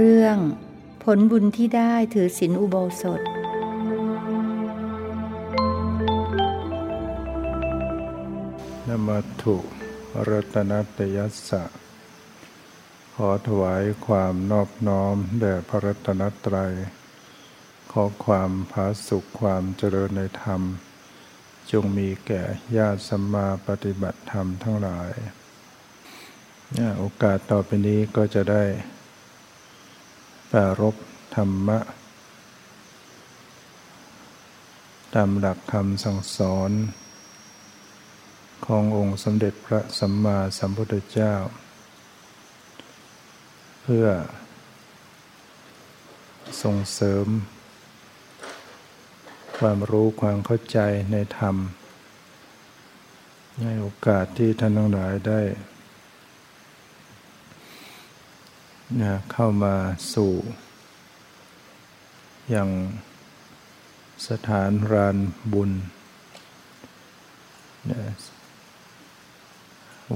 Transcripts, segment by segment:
เรื่องผลบุญที่ได้ถือศีลอุโบสถนะมัตถุรัตนัตยัสสะขอถวายความนอบน้อมแด่พระรัตนตรัยขอความผาสุขความเจริญในธรรมจงมีแก่ญาติสัมมาปฏิบัติธรรมทั้งหลายโอกาสต่อไปนี้ก็จะได้ปรารภธรรมะตามหลักคำสั่งสอนขององค์สมเด็จพระสัมมาสัมพุทธเจ้าเพื่อส่งเสริมความรู้ความเข้าใจในธรรมในโอกาสที่ท่านทั้งหลายได้เข้ามาสู่อย่างสถานรานบุญ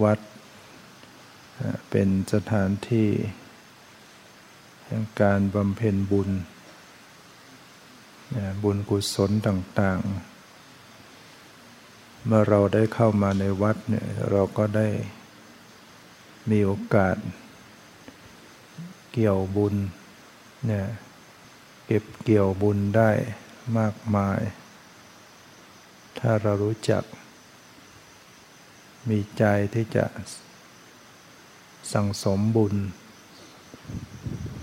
วัดเป็นสถานที่แห่งการบำเพ็ญบุญบุญกุศลต่างๆเมื่อเราได้เข้ามาในวัดเนี่ยเราก็ได้มีโอกาสเกี่ยวบุญเก็บเกี่ยวบุญได้มากมายถ้าเรารู้จักมีใจที่จะสั่งสมบุญ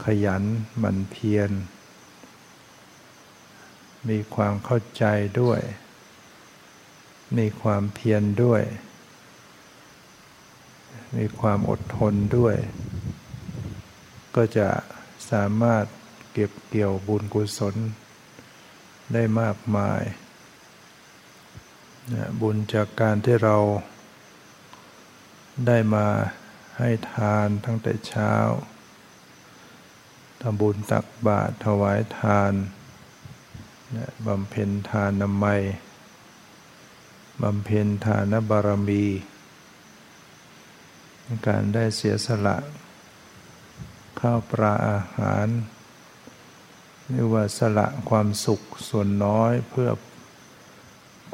ขยันหมั่นเพียรมีความเข้าใจด้วยมีความเพียรด้วยมีความอดทนด้วยก็จะสามารถเก็บเกี่ยวบุญกุศลได้มากมายบุญจากการที่เราได้มาให้ทานตั้งแต่เช้าทำบุญตักบาตรถวายทานบำเพ็ญทานนามัยบำเพ็ญทานบารมีการได้เสียสละข้าวปลาอาหารเรียกว่าสละความสุขส่วนน้อยเพื่อ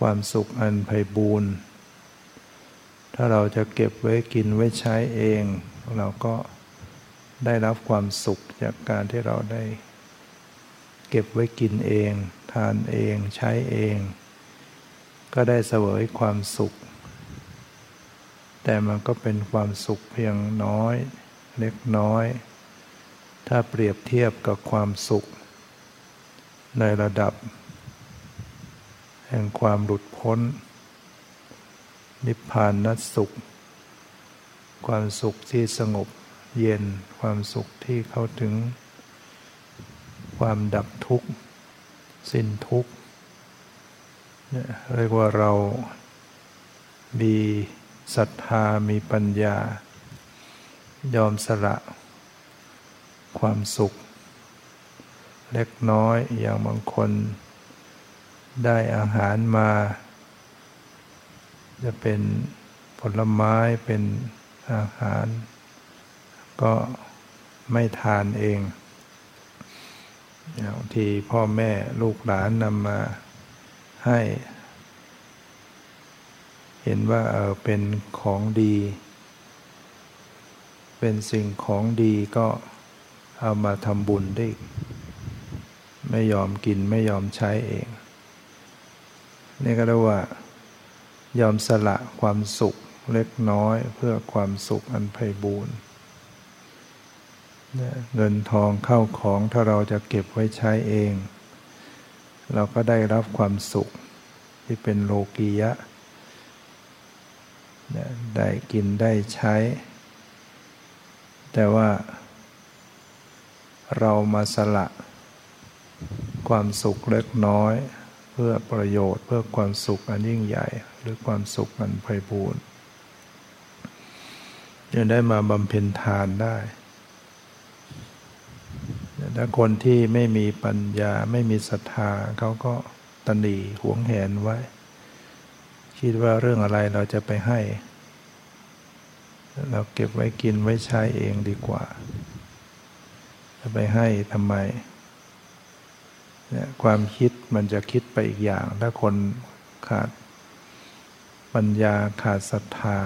ความสุขอันไพบูรย์ถ้าเราจะเก็บไว้กินไว้ใช้เองเราก็ได้รับความสุขจากการที่เราได้เก็บไว้กินเองทานเองใช้เองก็ได้เสวยความสุขแต่มันก็เป็นความสุขเพียงน้อยเล็กน้อยถ้าเปรียบเทียบกับความสุขในระดับแห่งความหลุดพ้นนิพพานนัสสุขความสุขที่สงบเย็นความสุขที่เข้าถึงความดับทุกข์สิ้นทุกข์เรียกว่าเรามีศรัทธามีปัญญายอมสละความสุขเล็กน้อยอย่างบางคนได้อาหารมาจะเป็นผลไม้เป็นอาหารก็ไม่ทานเองบางทีพ่อแม่ลูกหลานนำมาให้เห็นว่าเป็นของดีเป็นสิ่งของดีก็เอามาทำบุญได้ไม่ยอมกินไม่ยอมใช้เองนี่ก็เรียกว่ายอมสละความสุขเล็กน้อยเพื่อความสุขอันไพบูรย์เงินทองเข้าของถ้าเราจะเก็บไว้ใช้เองเราก็ได้รับความสุขที่เป็นโลกียะได้กินได้ใช้แต่ว่าเรามาสละความสุขเล็กน้อยเพื่อประโยชน์เพื่อความสุขอันยิ่งใหญ่หรือความสุขอันไพบูรย์จะได้มาบำเพ็ญทานได้ถ้าคนที่ไม่มีปัญญาไม่มีศรัทธาเขาก็ตนีหวงแหนไว้คิดว่าเรื่องอะไรเราจะไปให้เราเก็บไว้กินไว้ใช้เองดีกว่า จะไปให้ทำไมเนี่ยความคิดมันจะคิดไปอีกอย่างถ้าคนขาดปัญญาขาดศรัทธา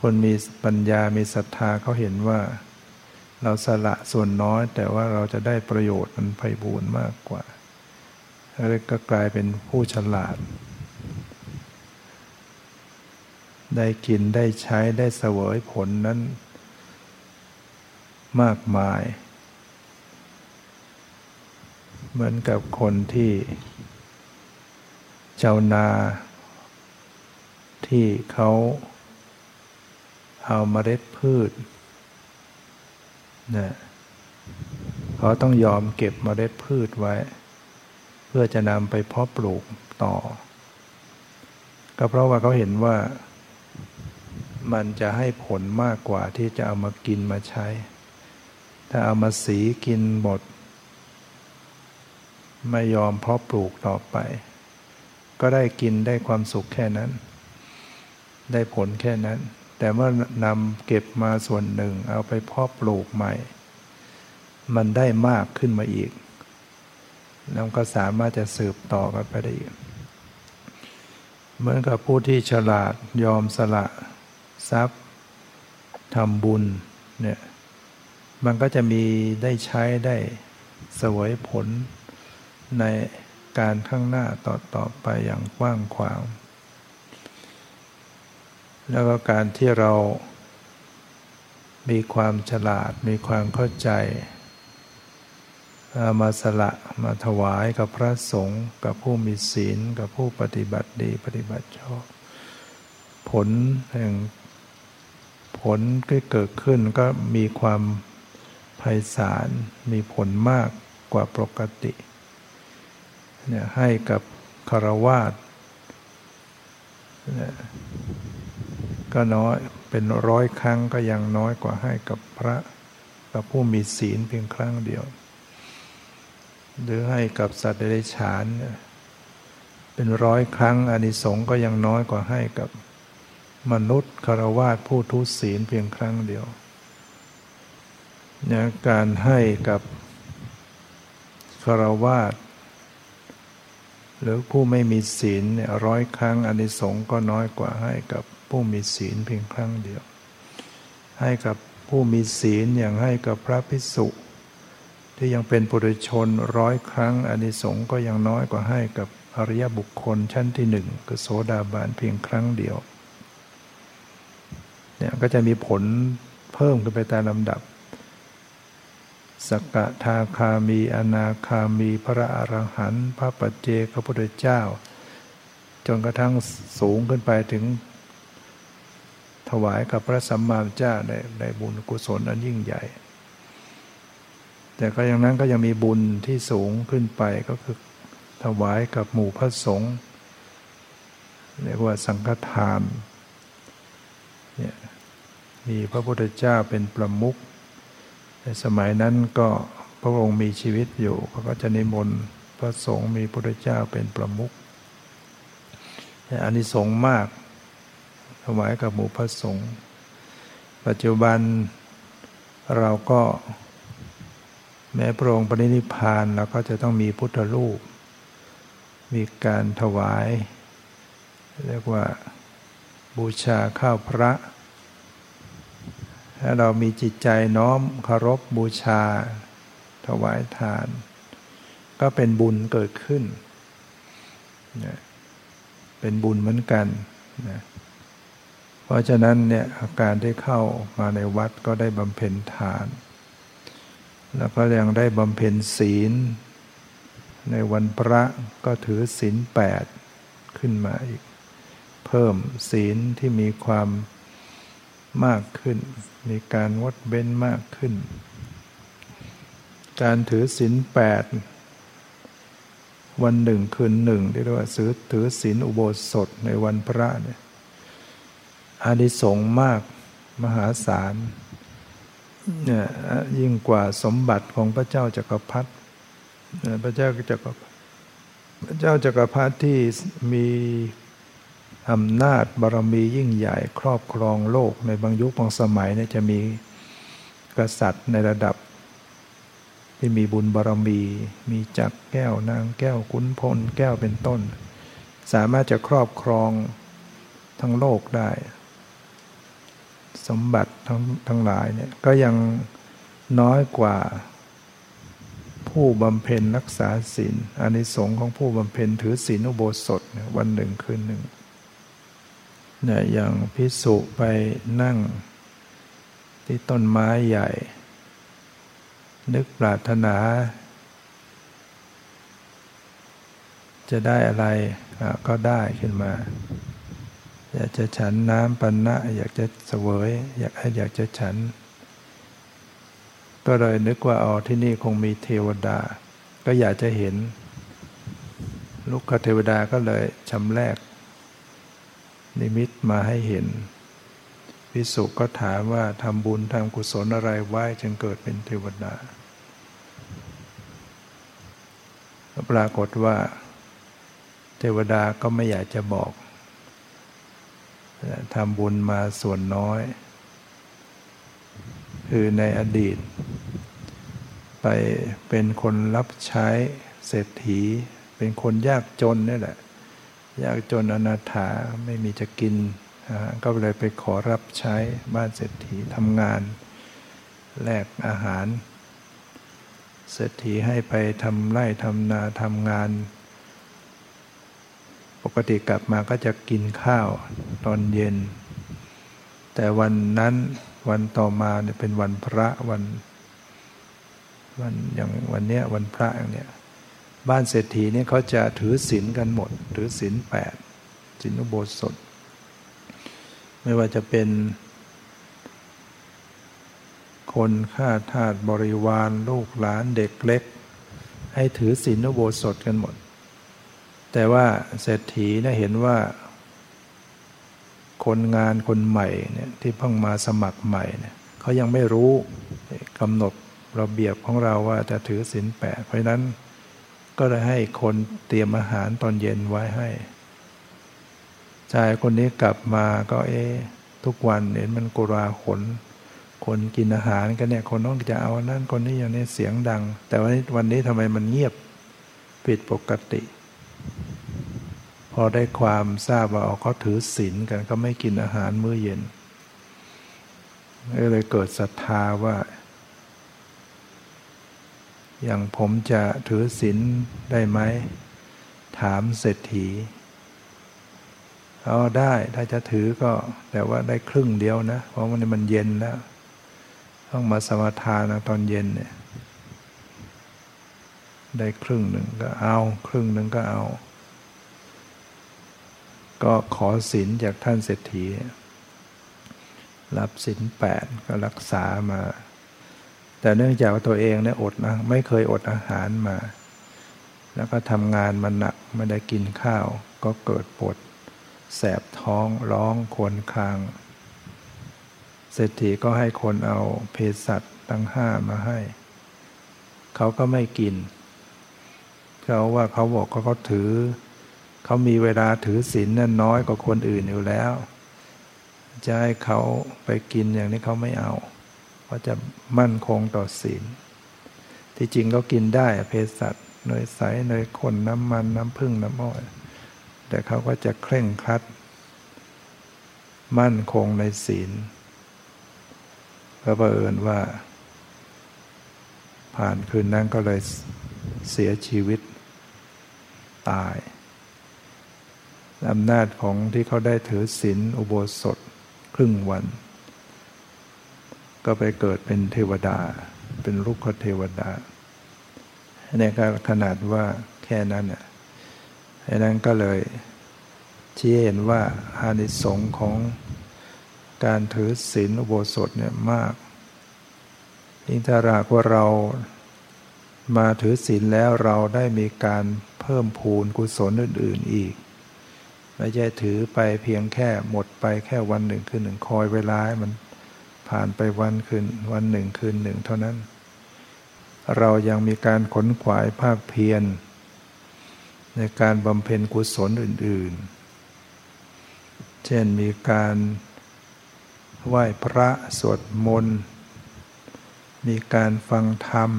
คนมีปัญญามีศรัทธาเขาเห็นว่าเราสละส่วนน้อยแต่ว่าเราจะได้ประโยชน์มันไพบูลย์มากกว่าแล้วก็กลายเป็นผู้ฉลาดได้กินได้ใช้ได้เสวยผลนั้นมากมายเหมือนกับคนที่ชาวนาที่เขาเอาเมล็ดพืชเนี่ยเขาต้องยอมเก็บเมล็ดพืชไว้เพื่อจะนำไปเพาะปลูกต่อก็เพราะว่าเขาเห็นว่ามันจะให้ผลมากกว่าที่จะเอามากินมาใช้ถ้าเอามาสีกินหมดไม่ยอมเพาะปลูกต่อไปก็ได้กินได้ความสุขแค่นั้นได้ผลแค่นั้นแต่เมื่อนำเก็บมาส่วนหนึ่งเอาไปเพาะปลูกใหม่มันได้มากขึ้นมาอีกแล้วก็สามารถจะสืบต่อกันไปได้อีกเหมือนกับผู้ที่ฉลาดยอมสละทรัพย์ทำบุญเนี่ยมันก็จะมีได้ใช้ได้เสวยผลในการข้างหน้าต่อไปอย่างกว้างขวางแล้วก็การที่เรามีความฉลาดมีความเข้าใจมาสละมาถวายกับพระสงฆ์กับผู้มีศีลกับผู้ปฏิบัติดีปฏิบัติชอบผลที่เกิดขึ้นก็มีความไพศาลมีผลมากกว่าปกติเนี่ยให้กับฆราวาสก็น้อยเป็นร้อยครั้งก็ยังน้อยกว่าให้กับพระกับผู้มีศีลเพียงครั้งเดียวหรือให้กับสัตว์เดรัจฉานเป็นร้อยครั้งอานิสงส์ก็ยังน้อยกว่าให้กับมนุษย์ฆราวาสผู้ทุศีลเพียงครั้งเดียวเนี่ยการให้กับฆราวาสหรือผู้ไม่มีศีลเนี่ยร้อยครั้งอานิสงส์ก็น้อยกว่าให้กับผู้มีศีลเพียงครั้งเดียวให้กับผู้มีศีลอย่างให้กับพระภิกษุที่ยังเป็นปุถุชนร้อยครั้งอานิสงส์ก็ยังน้อยกว่าให้กับอริยบุคคลชั้นที่หนึ่งคือโสดาบันเพียงครั้งเดียวเนี่ยก็จะมีผลเพิ่มขึ้นไปตามลำดับสกทาคามีอนาคามีพระอรหันต์พระปัจเจกพระพุทธเจ้าจนกระทั่งสูงขึ้นไปถึงถวายกับพระสัมมาสัมพุทธเจ้าในบุญกุศลอันยิ่งใหญ่แต่ก็อย่างนั้นก็ยังมีบุญที่สูงขึ้นไปก็คือถวายกับหมู่พระสงฆ์เรียกว่าสังฆทานเนี่ยมีพระพุทธเจ้าเป็นประมุขในสมัยนั้นก็พระองค์มีชีวิตอยู่เขาก็จะนิมนต์พระสงฆ์มีพระพุทธเจ้าเป็นประมุขอานิสงส์มากถวายกับหมู่พระสงฆ์ปัจจุบันเราก็แม้พระองค์ปรินิพพานเราก็จะต้องมีพุทธรูปมีการถวายเรียกว่าบูชาข้าวพระถ้าเรามีจิตใจน้อมเคารพบูชาถวายทานก็เป็นบุญเกิดขึ้นเป็นบุญเหมือนกันนะเพราะฉะนั้นเนี่ยการได้เข้ามาในวัดก็ได้บำเพ็ญทานแล้วก็ยังได้บำเพ็ญศีลในวันพระก็ถือศีล8ขึ้นมาอีกเพิ่มศีลที่มีความมากขึ้นมีการงดเว้นมากขึ้นการถือศีล8วันหนึ่งคืนหนึ่งที่เรียกว่าถือศีลอุโบสถในวันพระเนี่ยอานิสงส์มากมหาศาลเนี่ยยิ่งกว่าสมบัติของพระเจ้าจักรพรรดิพระเจ้าจักรพรรดิที่มีอำนาจบารมียิ่งใหญ่ครอบครองโลกในบางยุคบางสมัยเนี่ยจะมี กษัตริย์ในระดับที่มีบุญบารมีมีจักรแก้วนางแก้วขุนพลแก้วเป็นต้นสามารถจะครอบครองทั้งโลกได้สมบัติทั้งหลายเนี่ยก็ยังน้อยกว่าผู้บำเพ็ญรักษาศีลอานิสงส์ของผู้บำเพ็ญถือศีลอุโบสถวันหนึ่งคืนหนึ่งเนี่ยอย่างภิกษุไปนั่งที่ต้นไม้ใหญ่นึกปรารถนาจะได้อะไรก็ได้ขึ้นมาอยากจะฉันน้ำปันนะอยากจะเสวยอยากจะฉันก็เลยนึกว่าอ๋อที่นี่คงมีเทวดาก็อยากจะเห็นลูกเทวดาก็เลยชำแรกนิมิตมาให้เห็นภิกษุก็ถามว่าทำบุญทำกุศลอะไรไว้จึงเกิดเป็นเทวดาปรากฏว่าเทวดาก็ไม่อยากจะบอกทำบุญมาส่วนน้อยคือในอดีตไปเป็นคนรับใช้เศรษฐีเป็นคนยากจนนี่แหละยากจนอนาถาไม่มีจะกินก็เลยไปขอรับใช้บ้านเศรษฐีทำงานแลกอาหารเศรษฐีให้ไปทำไร่ทำนาทำงานปกติกลับมาก็จะกินข้าวตอนเย็นแต่วันนั้นวันต่อมาเนี่ยเป็นวันพระวันอย่างวันเนี้ยวันพระอย่างเนี้ยบ้านเศรษฐีเนี่ยเขาจะถือศีลกันหมดถือศีลแปดศีลอุโบสถไม่ว่าจะเป็นคนข้าทาสบริวารลูกหลานเด็กเล็กให้ถือศีลอุโบสถกันหมดแต่ว่าเศรษฐีเนี่ยเห็นว่าคนงานคนใหม่เนี่ยที่เพิ่งมาสมัครใหม่เนี่ยเขายังไม่รู้กำหนดระเบียบของเราว่าจะถือศีลแปดเพราะฉะนั้นก็เลยให้คนเตรียมอาหารตอนเย็นไว้ให้ชายคนนี้กลับมาก็ทุกวันเห็นมันโกลาหลคนกินอาหารกันเนี่ยคนน้องจะเอานั่นคนนี้อย่างนี้เสียงดังแต่วันนี้ทำไมมันเงียบผิดปกติพอได้ความทราบว่าเขาถือศีลกันก็ไม่กินอาหารมื้อเย็นเลยเกิดศรัทธาว่าอย่างผมจะถือศีลได้ไหมถามเศรษฐีได้ถ้าจะถือก็แต่ว่าได้ครึ่งเดียวนะเพราะมันเย็นแล้วต้องมาสมาทานตอนเย็นเนี่ยได้ครึ่งหนึ่งก็เอาครึ่งหนึ่งก็เอาก็ขอศีลจากท่านเศรษฐีรับศีลแปดก็รักษามาแต่เนื่องจากว่าตัวเองเนี่ยอดนะไม่เคยอดอาหารมาแล้วก็ทำงานมันหนักไม่ได้กินข้าวก็เกิดปวดแสบท้องร้องครวญครางเศรษฐีก็ให้คนเอาเภสัชทั้งห้ามาให้เขาก็ไม่กินเขาบอกเขาถือเขามีเวลาถือศีลนั่นน้อยกว่าคนอื่นอยู่แล้วจะให้เขาไปกินอย่างนี้เขาไม่เอาเขาจะมั่นคงต่อศีลที่จริงก็กินได้เภสัชเนยใสเนยข้นน้ำมันน้ำผึ้งน้ำอ้อยแต่เขาก็จะเคร่งครัดมั่นคงในศีลก็บังเอิญว่าผ่านคืนนั้นก็เลยเสียชีวิตตายอำนาจของที่เขาได้ถือศีลอุโบสถครึ่งวันก็ไปเกิดเป็นเทวดาเป็นลูกเทวดาในขนาดว่าแค่นั้นเนี่ยไอ้นั้นก็เลยชี้เห็นว่าอานิสงส์ของการถือศีลอุโบสถเนี่ยมากยิ่งถ้าหากว่าเรามาถือศีลแล้วเราได้มีการเพิ่มพูนกุศลอื่นๆอีกไม่ใช่ถือไปเพียงแค่หมดไปแค่วันหนึ่งคืนหนึ่งคอยเวลาให้มันผ่านไปวันคืนวันหนึ่งคืนหนึ่งเท่านั้นเรายังมีการขนขวายภาคเพียรในการบำเพ็ญกุศลอื่นๆเช่นมีการไหว้พระสวดมนต์ มีการฟังธรรม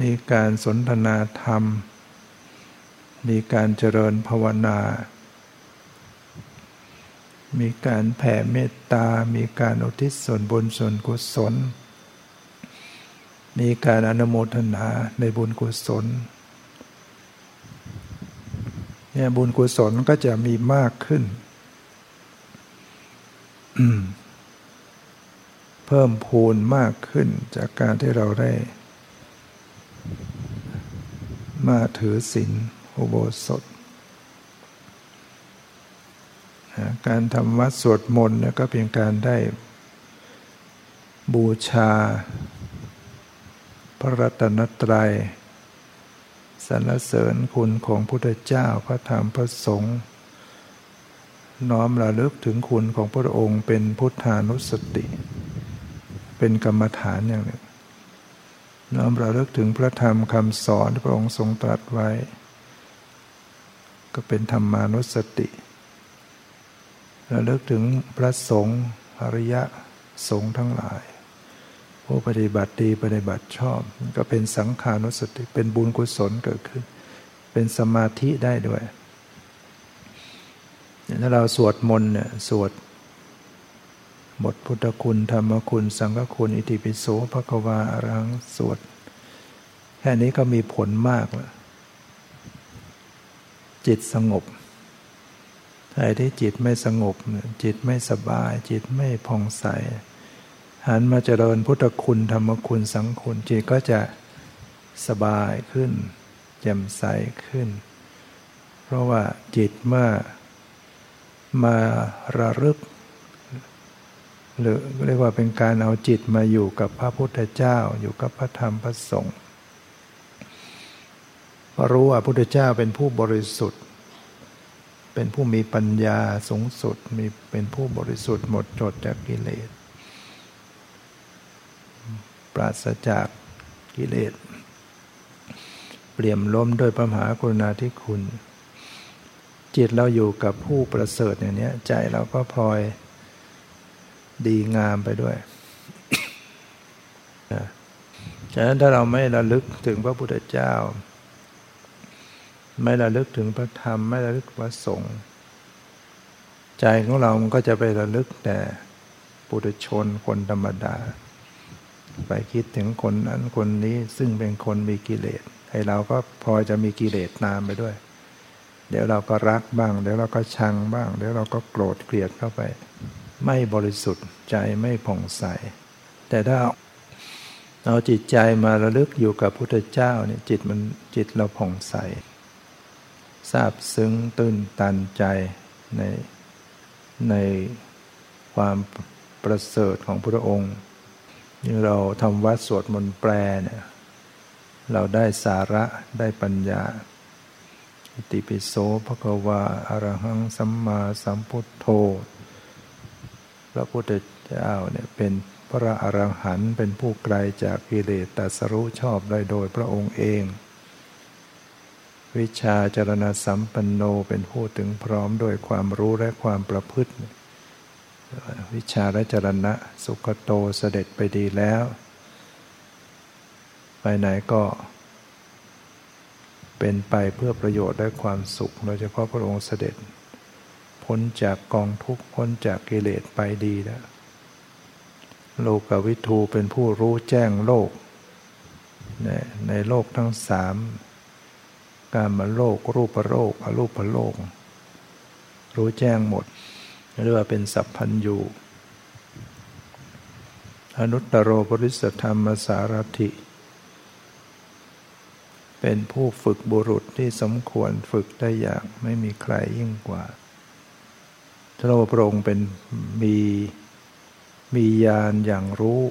มีการสนทนาธรรมมีการเจริญภาวนามีการแผ่เมตตามีการอุทิศส่วนบุญส่วนกุศลมีการอนุโมทนาในบุญกุศลเนี่ยบุญกุศลก็จะมีมากขึ้น เพิ่มพูนมากขึ้นจากการที่เราได้มาถือศีลอุโบสถการทำวัดสวดมนต์ก็เป็นการได้บูชาพระรัตนตรัยสรรเสริญคุณของพุทธเจ้าพระธรรมพระสงฆ์น้อมระลึกถึงคุณของพระองค์เป็นพุทธานุสติเป็นกรรมฐานอย่างหนึ่งน้อมระลึกถึงพระธรรมคำสอนที่พระองค์ทรงตรัสไว้ก็เป็นธรรมานุสติระลึกถึงพระสงฆ์อริยสงฆ์ทั้งหลายผู้ปฏิบัติดีปฏิบัติชอบก็เป็นสังขานุสติเป็นบุญกุศลเกิดขึ้นเป็นสมาธิได้ด้วยถ้าเราสวดมนต์เนี่ยสวดบทพุทธคุณธรรมคุณสังฆคุณอิติปิโสภควาอรหังสวดแค่นี้ก็มีผลมากแล้วจิตสงบใครที่จิตไม่สงบจิตไม่สบายจิตไม่ผ่องใสหันมาเจริญพุทธคุณธรรมคุณสังฆคุณจิตก็จะสบายขึ้นแจ่มใสขึ้นเพราะว่าจิตเมื่อมาระลึกหรือเรียกว่าเป็นการเอาจิตมาอยู่กับพระพุทธเจ้าอยู่กับพระธรรมพระสงฆ์เพราะรู้ว่าพระพุทธเจ้าเป็นผู้บริสุทธิ์เป็นผู้มีปัญญาสูงสุดมีเป็นผู้บริสุทธิ์หมดจดจากกิเลสปราศจากกิเลสเปี่ยมล้นด้วยพระมหากรุณาธิคุณจิตเราอยู่กับผู้ประเสริฐอย่างนี้ใจเราก็พลอยดีงามไปด้วย ฉะนั้นถ้าเราไม่ระลึกถึงพระพุทธเจ้าไม่ระลึกถึงพระธรรมไม่ระลึกพระสงฆ์ใจของเรามันก็จะไประลึกแต่ปุถุชนคนธรรมดาไปคิดถึงคนนั้นคนนี้ซึ่งเป็นคนมีกิเลสไอ้เราก็พอจะมีกิเลสตามไปด้วยเดี๋ยวเราก็รักบ้างเดี๋ยวเราก็ชังบ้างเดี๋ยวเราก็โกรธเกลียดเข้าไปไม่บริสุทธิ์ใจไม่ผ่องใสแต่ถ้าเอาจิตใจมาระลึกอยู่กับพุทธเจ้าเนี่ยจิตเราผ่องใสซาบซึ้งตื้นตันใจในความประเสริฐของพระองค์ที่เราทำวัดสวดมนต์แปลเนี่ยเราได้สาระได้ปัญญาอิติปิโสภควาอรหังสัมมาสัมพุทโธพระพุทธเจ้าเนี่ยเป็นพระอรหันต์เป็นผู้ไกลจากกิเลสตรัสรู้ชอบได้โดยพระองค์เองวิชาจรณสัมปันโนเป็นผู้ถึงพร้อมโดยความรู้และความประพฤติวิชาและจรณะสุขโตเสด็จไปดีแล้วไปไหนก็เป็นไปเพื่อประโยชน์และความสุขโดยเฉพาะพระองค์เสด็จพ้นจากกองทุกข์พ้นจากกิเลสไปดีแล้วโลกวิทูเป็นผู้รู้แจ้งโลกในโลกทั้งสามกามโลกรูปโลกอรูปโลกรู้แจ้งหมดเรียกว่าเป็นสัพพัญญูอนุตตโรปริสธรรมสารถิเป็นผู้ฝึกบุรุษที่สมควรฝึกได้อย่างไม่มีใครยิ่งกว่าพระองค์เป็นมีญาณอย่างรู้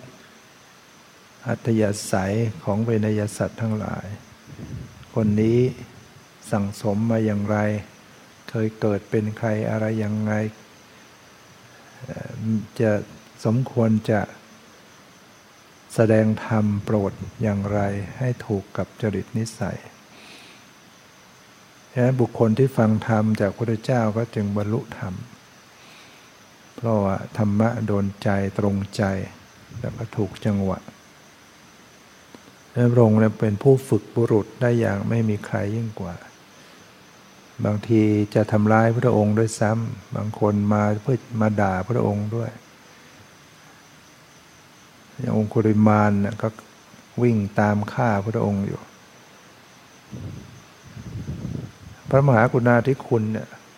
อัธยาศัยของเวนยสัตว์ทั้งหลายคนนี้สั่งสมมาอย่างไรเคยเกิดเป็นใครอะไรยังไงจะสมควรจะแสดงธรรมโปรดอย่างไรให้ถูกกับจริตนิสัยฉะนั้นบุคคลที่ฟังธรรมจากพระพุทธเจ้าก็จึงบรรลุธรรมเพราะว่าธรรมะโดนใจตรงใจ แล้วก็ถูกจังหวะและพระองค์เป็นผู้ฝึกบุรุษได้อย่างไม่มีใครยิ่งกว่าบางทีจะทำร้ายพระองค์ด้วยซ้ำบางคนมาเพื่อมาด่าพระองค์ด้วยอย่างองคุริมานก็วิ่งตามฆ่าพระองค์อยู่พระมหากรุณาธิคุณ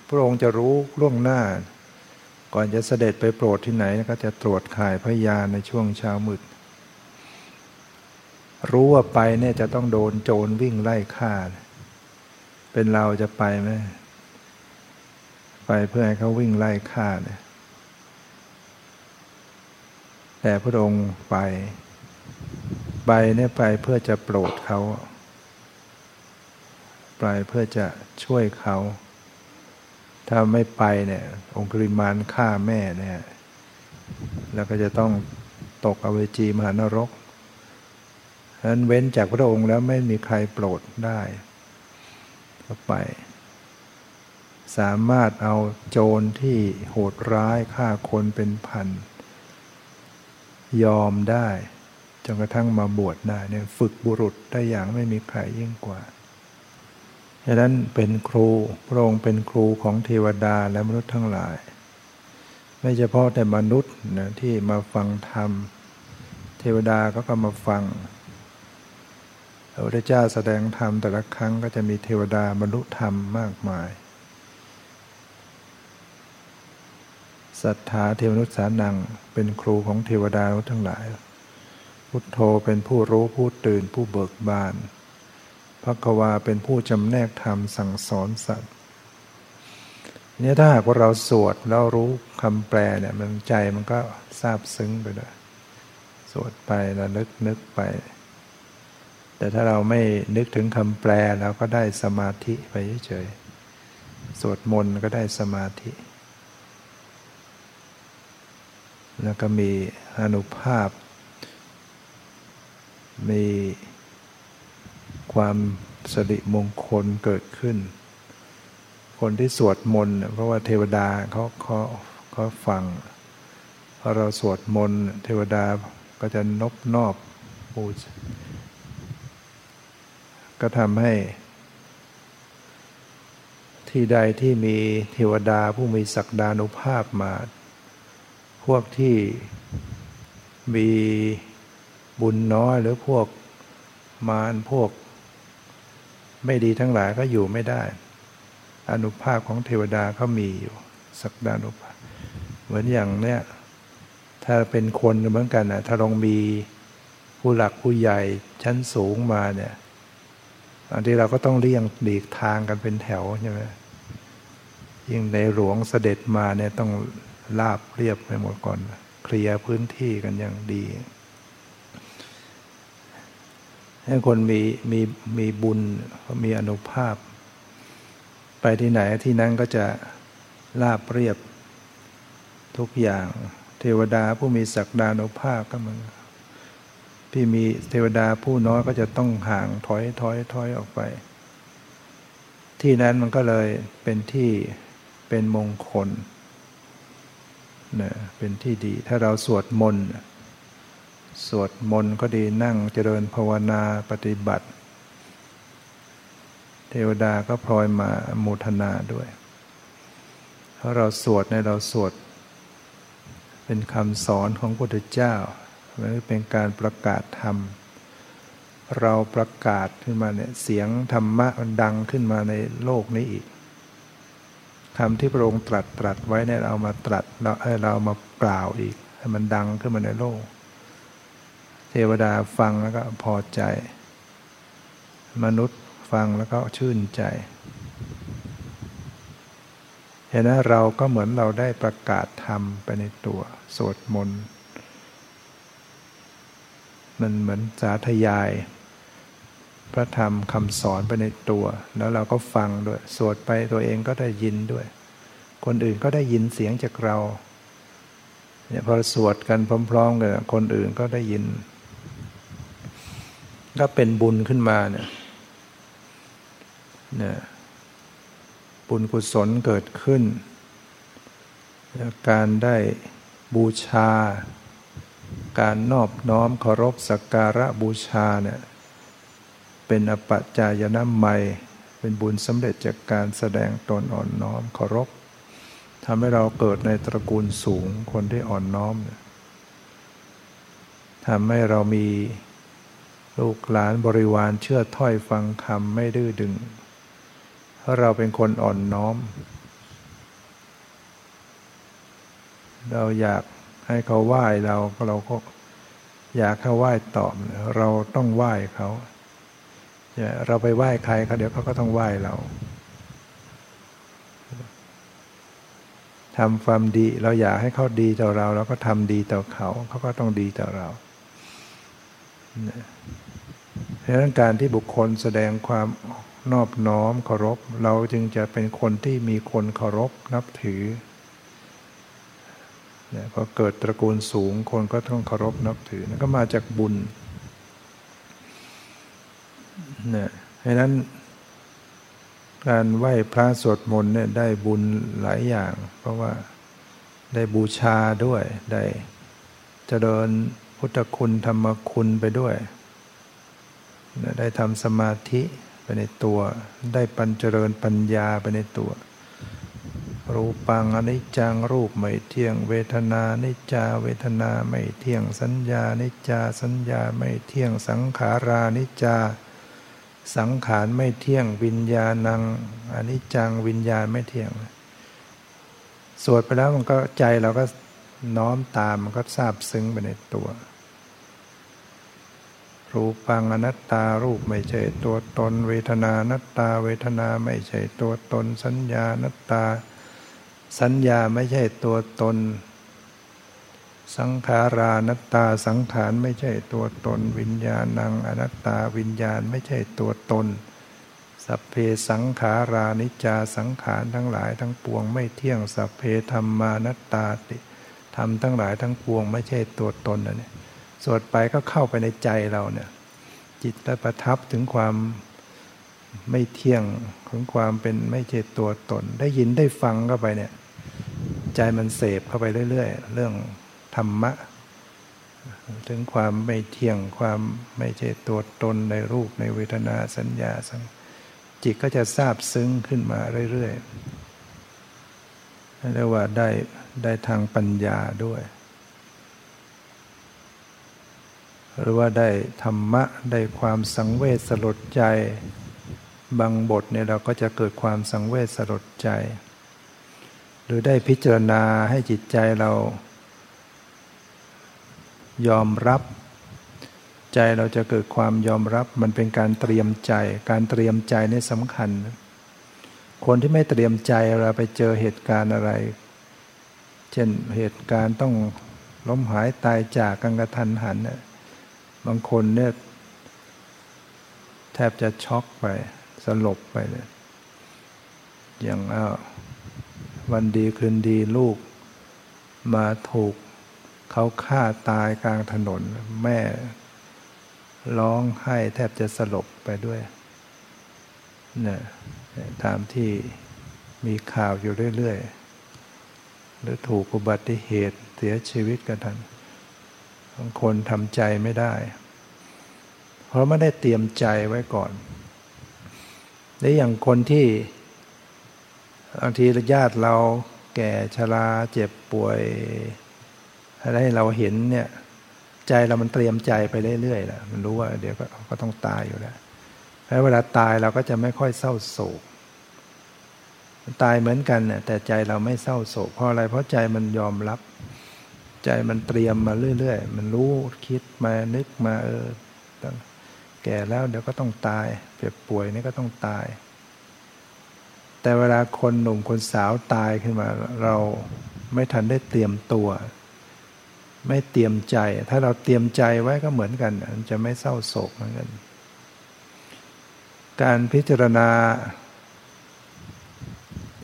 พระองค์จะรู้ล่วงหน้าก่อนจะเสด็จไปโปรดที่ไหนก็จะตรวจข่ายพยานในช่วงเช้ามืดรู้ว่าไปเนี่ยจะต้องโดนโจรวิ่งไล่ฆ่าเป็นเราจะไปไหมไปเพื่อให้เขาวิ่งไล่ฆ่าเนี่ยแต่พระองค์ไปเพื่อจะโปรดเขาไปเพื่อจะช่วยเขาถ้าไม่ไปเนี่ยองคุลิมานฆ่าแม่เนี่ยแล้วก็จะต้องตกอเวจีมหานรกฉะนั้นเว้นจากพระองค์แล้วไม่มีใครโปรดได้ก็ไปสามารถเอาโจรที่โหดร้ายฆ่าคนเป็นพันยอมได้จนกระทั่งมาบวชได้เนี่ยฝึกบุรุษได้อย่างไม่มีใครยิ่งกว่าฉะนั้นเป็นครูพระองค์เป็นครูของเทวดาและมนุษย์ทั้งหลายไม่เฉพาะแต่มนุษย์นะที่มาฟังธรรมเทวดาก็มาฟังพระพุทธเจ้าแสดงธรรมแต่ละครั้งก็จะมีเทวดาบรรลุธรรมมากมายศรัทธาเทวนุสสานังเป็นครูของเทวดาทั้งหลายพุทโธเป็นผู้รู้ผู้ตื่นผู้เบิกบานภักวาเป็นผู้จำแนกธรรมสั่งสอนสัตว์เนี่ยถ้าหากว่าเราสวดแล้วรู้คำแปลเนี่ยมันใจมันก็ซาบซึ้งไปเลยสวดไประลึกนึกไปแต่ถ้าเราไม่นึกถึงคำแปลแล้วก็ได้สมาธิไปเฉยๆสวดมนต์ก็ได้สมาธิแล้วก็มีอานุภาพมีความสิริมงคลเกิดขึ้นคนที่สวดมนต์เพราะว่าเทวดาเขาฟังพอเราสวดมนต์เทวดาก็จะนอบนอบบูชาก็ทำให้ที่ใดที่มีเทวดาผู้มีศักดานุภาพมาพวกที่มีบุญน้อยหรือพวกมารพวกไม่ดีทั้งหลายก็อยู่ไม่ได้อานุภาพของเทวดาเขามีอยู่ศักดานุภาพเหมือนอย่างเนี้ยถ้าเป็นคนเหมือนกันนะถ้าลองมีผู้หลักผู้ใหญ่ชั้นสูงมาเนี่ยบางทีเราก็ต้องเลี่ยงหลีกทางกันเป็นแถวใช่ไหมยิ่งในหลวงเสด็จมาเนี่ยต้องลาบเรียบไปหมดก่อนเคลียร์พื้นที่กันอย่างดีให้คนมีบุญมีอานุภาพไปที่ไหนที่นั้นก็จะลาบเรียบทุกอย่างเทวดาผู้มีศักดานุภาพก็มันที่มีเทวดาผู้น้อยก็จะต้องห่างถอยออกไปที่นั้นมันก็เลยเป็นที่เป็นมงคลนะเป็นที่ดีถ้าเราสวดมนต์ก็ดีนั่งเจริญภาวนาปฏิบัติเทวดาก็พลอยมาอนุโมทนาด้วยเพราะเราสวดในเราสวดเป็นคำสอนของพระพุทธเจ้าหรือเป็นการประกาศธรรมเราประกาศขึ้นมาเนี่ยเสียงธรรมะมันดังขึ้นมาในโลกนี้อีกคำที่พระองค์ตรัสไว้เนี่ยเรามาตรัสเรามากล่าวอีกให้มันดังขึ้นมาในโลกเทวดาฟังแล้วก็พอใจมนุษย์ฟังแล้วก็ชื่นใจเห็นไหมเราก็เหมือนเราได้ประกาศธรรมไปในตัวสวดมนต์มันเหมือนสาธยายพระธรรมคำสอนไปในตัวแล้วเราก็ฟังด้วยสวดไปตัวเองก็ได้ยินด้วยคนอื่นก็ได้ยินเสียงจากเราเนี่ยพอสวดกันพร้อมๆกันคนอื่นก็ได้ยินก็เป็นบุญขึ้นมาเนี่ยบุญกุศลเกิดขึ้นการได้บูชา การนอบน้อมเคารพสักการะบูชาเนี่ยเป็นอปัจจายนะใหม่เป็นบุญสำเร็จจากการแสดงตนอ่อนน้อมเคารพทำให้เราเกิดในตระกูลสูงคนที่อ่อนน้อมทำให้เรามีลูกหลานบริวารเชื่อถ้อยฟังคำไม่ดื้อดึงเพราะเราเป็นคนอ่อนน้อมเราอยากให้เขาไหว้เราก็อยากเขาไหว้ตอบเราต้องไหว้เขาเราไปไหว้ใครเขาเดี๋ยวเขาก็ต้องไหว้เราทำความดีเราอยากให้เขาดีต่อเราเราก็ทำดีต่อเขาเขาก็ต้องดีต่อเราเพราะฉะนั้นการที่บุคคลแสดงความนอบน้อมเคารพเราจึงจะเป็นคนที่มีคนเคารพนับถือพอเกิดตระกูลสูงคนก็ต้องเคารพนับถือนั่นก็มาจากบุญเพราะฉะนั้นการไหว้พระสวดมนต์เนี่ยได้บุญหลายอย่างเพราะว่าได้บูชาด้วยได้เจริญพุทธคุณธรรมคุณไปด้วยได้ทำสมาธิไปในตัวได้เจริญปัญญาไปในตัวรูปังอนิจจังรูปไม่เที่ยงเวทนานิจจาเวทนาไม่เที่ยงสัญญานิจจาสัญญาไม่เที่ยงสังขารานิจจาสังขารไม่เที่ยงวิญญาณังอนิจจังวิญญาณไม่เที่ยงสวดไปแล้วมันก็ใจเราก็น้อมตามมันก็ซาบซึ้งไปในตัวรูปังอนัตตารูปไม่ใช่ตัวตนเวทนานัตตาเวทนาไม่ใช่ตัวตนสัญญานัตตาสัญญาไม่ใช่ตัวตนสังขารานัตตาสังขารไม่ใช่ตัวตนวิญญาณังอนัตตาวิญญาณไม่ใช่ตัวตนสัพเพสังขารานิจจาสังขารทั้งหลายทั้งปวงไม่เที่ยงสัพเพธรรมานัตตาติธรรมทั้งหลายทั้งปวงไม่ใช่ตัวตนนะเนี่ยสวดไปก็เข้าไปในใจเราเนี่ยจิตได้ประทับถึงความไม่เที่ยงของความเป็นไม่ใช่ตัวตนได้ยินได้ฟังเข้าไปเนี่ยใจมันเสพเข้าไปเรื่อยๆเรื่องธรรมะถึงความไม่เที่ยงความไม่ใช่ตัวตนในรูปในเวทนาสัญญาจิตก็จะซาบซึ้งขึ้นมาเรื่อยๆเรียกว่าได้ทางปัญญาด้วยหรือว่าได้ธรรมะได้ความสังเวชสลดใจบางบทเนี่ยเราก็จะเกิดความสังเวชสลดใจหรือได้พิจารณาให้จิตใจเรายอมรับใจเราจะเกิดความยอมรับมันเป็นการเตรียมใจการเตรียมใจนี่สำคัญคนที่ไม่เตรียมใจเราไปเจอเหตุการณ์อะไรเช่นเหตุการณ์ต้องล้มหายตายจากกันกระทันหันบางคนเนี่ยแทบจะช็อกไปสลบไปเลยอย่างวันดีคืนดีลูกมาถูกเขาฆ่าตายกลางถนนแม่ร้องไห้แทบจะสลบไปด้วยเนี่ยตามที่มีข่าวอยู่เรื่อยๆหรือถูกอุบัติเหตุเสียชีวิตกันทันบางคนทำใจไม่ได้เพราะไม่ได้เตรียมใจไว้ก่อนและอย่างคนที่บางทีญาติเราแก่ชราเจ็บป่วยอะไรเราเห็นเนี่ยใจเรามันเตรียมใจไปเรื่อยๆแล้วมันรู้ว่าเดี๋ยวก็ต้องตายอยู่แล้วแล้วเวลาตายเราก็จะไม่ค่อยเศร้าโศกตายเหมือนกันเนี่ยแต่ใจเราไม่เศร้าโศกเพราะอะไรเพราะใจมันยอมรับใจมันเตรียมมาเรื่อยๆมันรู้คิดมานึกมาแก่แล้วเดี๋ยวก็ต้องตายเจ็บป่วยนี่ก็ต้องตายแต่เวลาคนหนุ่มคนสาวตายขึ้นมาเราไม่ทันได้เตรียมตัวไม่เตรียมใจถ้าเราเตรียมใจไว้ก็เหมือนกันมันจะไม่เศร้าโศกเหมือนกันการพิจารณา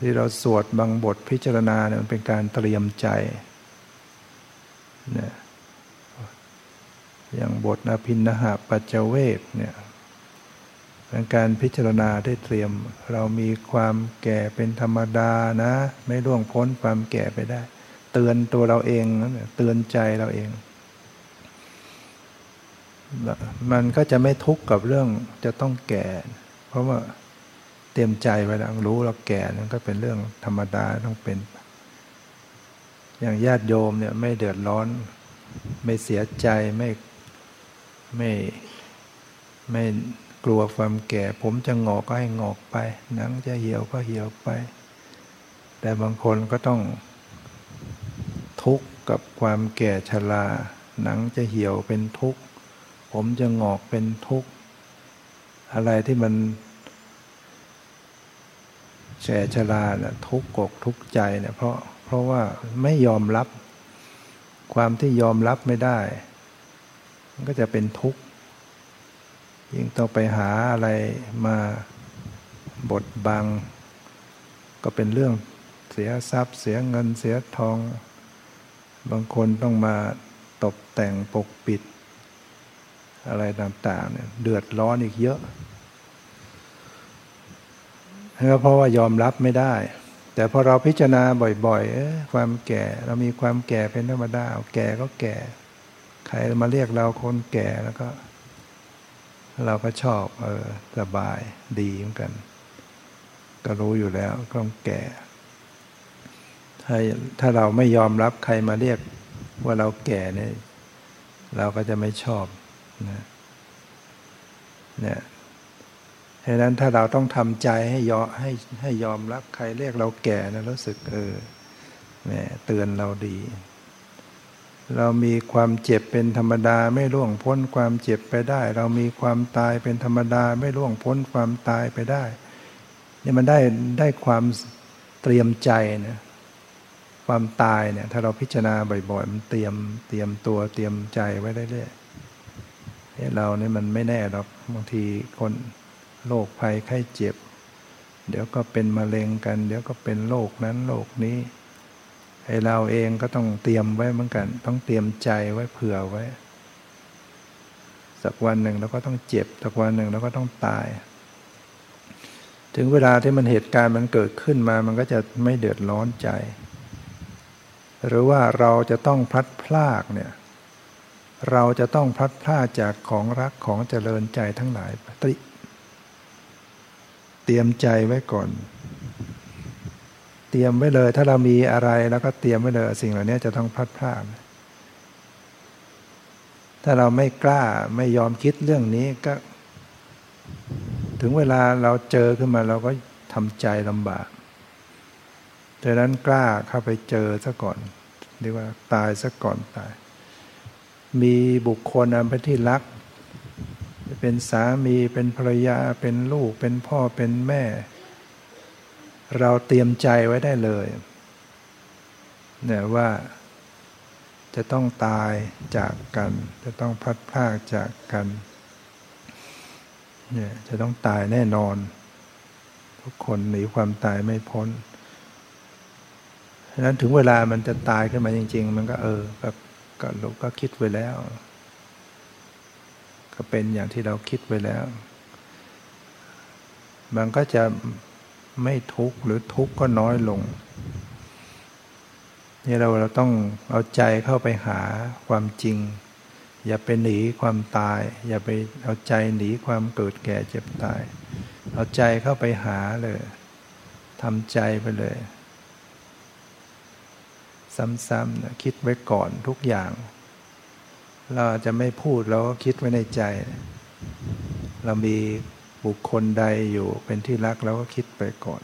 ที่เราสวดบางบทพิจารณาเนี่ยมันเป็นการเตรียมใจเนี่ยอย่างบทอภินนหปัจจเวกเนี่ยเป็นการพิจารณาได้เตรียมเรามีความแก่เป็นธรรมดานะไม่ล่วงพ้นความแก่ไปได้เตือนตัวเราเองเตือนใจเราเอง มันก็จะไม่ทุกข์กับเรื่องจะต้องแก่เพราะว่าเตรียมใจไว้แล้วรู้เราแก่นั่นก็เป็นเรื่องธรรมดาต้องเป็นอย่างญาติโยมเนี่ยไม่เดือดร้อนไม่เสียใจไม่กลัวความแก่ผมจะงอกก็ให้งอกไปหนังจะเหี่ยวก็เหี่ยวไปแต่บางคนก็ต้องทุกข์กับความแก่ชราหนังจะเหี่ยวเป็นทุกข์ผมจะงอกเป็นทุกข์อะไรที่มันแก่ชราเนี่ยทุกข์อกทุกข์ใจเนี่ยเพราะว่าไม่ยอมรับความที่ยอมรับไม่ได้มันก็จะเป็นทุกข์ยิ่งต้องไปหาอะไรมาบดบังก็เป็นเรื่องเสียทรัพย์เสียเงินเสียทองบางคนต้องมาตกแต่งปกปิดอะไรต่างๆเนี่ยเดือดร้อนอีกเยอะก็เพราะว่ายอมรับไม่ได้แต่พอเราพิจารณาบ่อยๆความแก่เรามีความแก่เป็นธรรมดาแก่ก็แก่ใครมาเรียกเราคนแก่แล้วก็เราก็ชอบสบายดีเหมือนกันก็รู้อยู่แล้วต้องแก่ถ้าเราไม่ยอมรับใครมาเรียกว่าเราแก่เนี่ยเราก็จะไม่ชอบนะเนี่ยเพราะฉะนั้นถ้าเราต้องทำใจให้ยอมรับใครเรียกเราแก่นะรู้สึกแหมเตือนเราดีเรามีความเจ็บเป็นธรรมดาไม่ล่วงพ้นความเจ็บไปได้เรามีความตายเป็นธรรมดาไม่ล่วงพ้นความตายไปได้เนี่ยมันได้ความเตรียมใจนะความตายเนี่ยถ้าเราพิจารณาบ่อยๆมันเตรียมตัวเตรียมใจไว้เรื่อยๆเราเนี่ยมันไม่แน่หรอกบางทีคนโรคภัยไข้เจ็บเดี๋ยวก็เป็นมะเร็งกันเดี๋ยวก็เป็นโรคนั้นโรคนี้ไอเราเองก็ต้องเตรียมไว้เหมือนกันต้องเตรียมใจไว้เผื่อไว้สักวันหนึ่งเราก็ต้องเจ็บสักวันหนึ่งเราก็ต้องตายถึงเวลาที่มันเหตุการณ์มันเกิดขึ้นมามันก็จะไม่เดือดร้อนใจหรือว่าเราจะต้องพลัดพรากเนี่ยเราจะต้องพลัดพรากจากของรักของเจริญใจทั้งหลายเตรียมใจไว้ก่อนเตรียมไว้เลยถ้าเรามีอะไรแล้วก็เตรียมไว้เลยสิ่งเหล่านี้จะต้องพลัดพรากถ้าเราไม่กล้าไม่ยอมคิดเรื่องนี้ก็ถึงเวลาเราเจอขึ้นมาเราก็ทำใจลำบากดังนั้นกล้าเข้าไปเจอซะก่อนเรียกว่าตายซะก่อนตายมีบุคคลอันเป็นที่รักเป็นสามีเป็นภรรยาเป็นลูกเป็นพ่อเป็นแม่เราเตรียมใจไว้ได้เลยเนี่ยว่าจะต้องตายจากกันจะต้องพลัดพรากจากกันเนี่ยจะต้องตายแน่นอนทุกคนหนีความตายไม่พ้นฉะนั้นถึงเวลามันจะตายขึ้นมาจริงๆมันก็ก็เราก็คิดไว้แล้วก็เป็นอย่างที่เราคิดไว้แล้วมันก็จะไม่ทุกข์หรือทุกข์ก็น้อยลงนี่เราต้องเอาใจเข้าไปหาความจริงอย่าไปหนีความตายอย่าไปเอาใจหนีความเกิดแก่เจ็บตายเอาใจเข้าไปหาเลยทำใจไปเลยซ้ำๆนะคิดไว้ก่อนทุกอย่างเราจะไม่พูดเราก็คิดไว้ในใจเรามีบุคคลใดอยู่เป็นที่รักเราก็คิดไปก่อน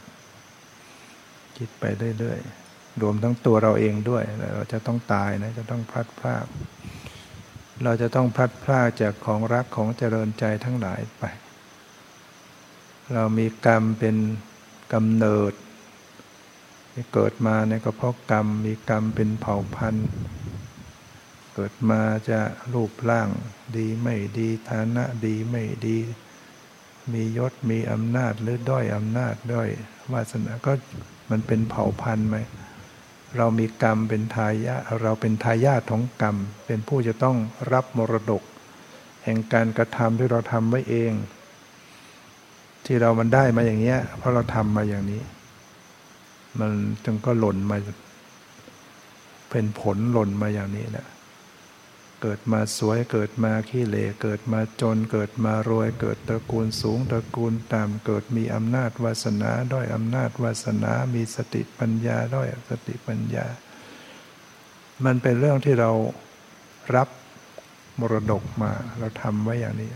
คิดไปเรื่อยๆรวมทั้งตัวเราเองด้วยเราจะต้องตายนะจะต้องพลัดพรากเราจะต้องพลัดพรากจากของรักของเจริญใจทั้งหลายไปเรามีกรรมเป็นกำเนิดเกิดมาเนี่ยก็เพราะกรรมมีกรรมเป็นเผ่าพันธุ์เกิดมาจะรูปร่างดีไม่ดีฐานะดีไม่ดีมียศมีอำนาจหรือด้อยอำนาจด้อยวาสนาก็มันเป็นเผ่าพันธุ์ไหมเรามีกรรมเป็นทายาทเราเป็นทายาทของกรรมเป็นผู้จะต้องรับมรดกแห่งการกระทำที่เราทำไว้เองที่เรามันได้มาอย่างเนี้ยเพราะเราทำมาอย่างนี้มันจึงก็หล่นมาเป็นผลหล่นมาอย่างนี้แหละ เกิดมาสวยเกิดมาขี้เหร่เกิดมาจนเกิดมารวยเกิดตระกูลสูงตระกูลต่ำเกิดมีอำนาจวาสนาด้อยอำนาจวาสนามีสติปัญญาด้อยสติปัญญามันเป็นเรื่องที่เรารับมรดกมาเราทำไว้อย่างนี้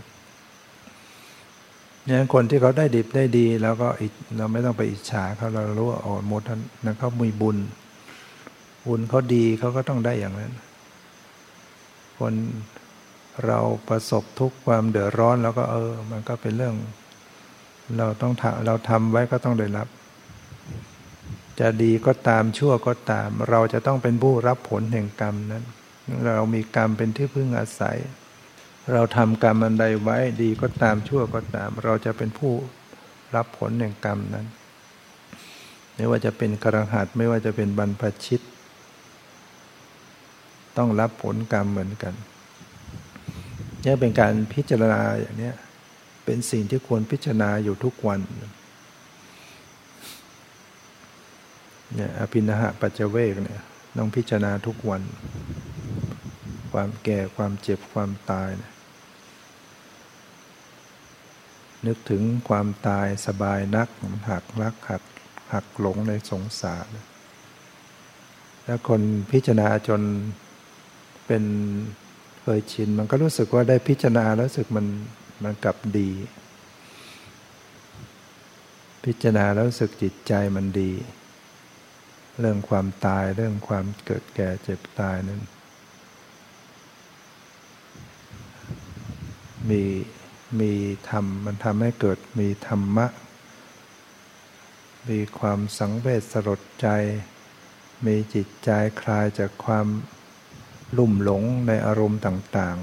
อย่างคนที่เขาได้ดิบได้ดีแล้วก็เราไม่ต้องไปอิจฉาเขาเรารู้ว่าอ๋อหมดนั้นเขามีบุญเขาดีเขาก็ต้องได้อย่างนั้นคนเราประสบทุกความเดือดร้อนแล้วก็มันก็เป็นเรื่องเราต้องเราทำไว้ก็ต้องได้รับจะดีก็ตามชั่วก็ตามเราจะต้องเป็นผู้รับผลแห่งกรรมนั้นเรามีกรรมเป็นที่พึ่งอาศัยเราทำกรรมอันใดไว้ดีก็ตามชั่วก็ตามเราจะเป็นผู้รับผลแห่งกรรมนั้นไม่ว่าจะเป็นคฤหัสถ์ไม่ว่าจะเป็นบรรพชิตต้องรับผลกรรมเหมือนกันนี่เป็นการพิจารณาอย่างนี้เป็นสิ่งที่ควรพิจารณาอยู่ทุกวันเนี่ยอภินหปัจเจเวกเนี่ยต้องพิจารณาทุกวันความแก่ความเจ็บความตายเนี่ยนึกถึงความตายสบายนักหักรักหักหลงในสงสารถ้าคนพิจารณาจนเป็นเคยชินมันก็รู้สึกว่าได้พิจารณาแล้วรู้สึกมันกลับดีพิจารณาแล้วรู้สึกจิตใจมันดีเรื่องความตายเรื่องความเกิดแก่เจ็บตายนั้นมีธรรมมันทำให้เกิดมีธรรมะมีความสังเวชสลดใจมีจิตใจคลายจากความลุ่มหลงในอารมณ์ต่าง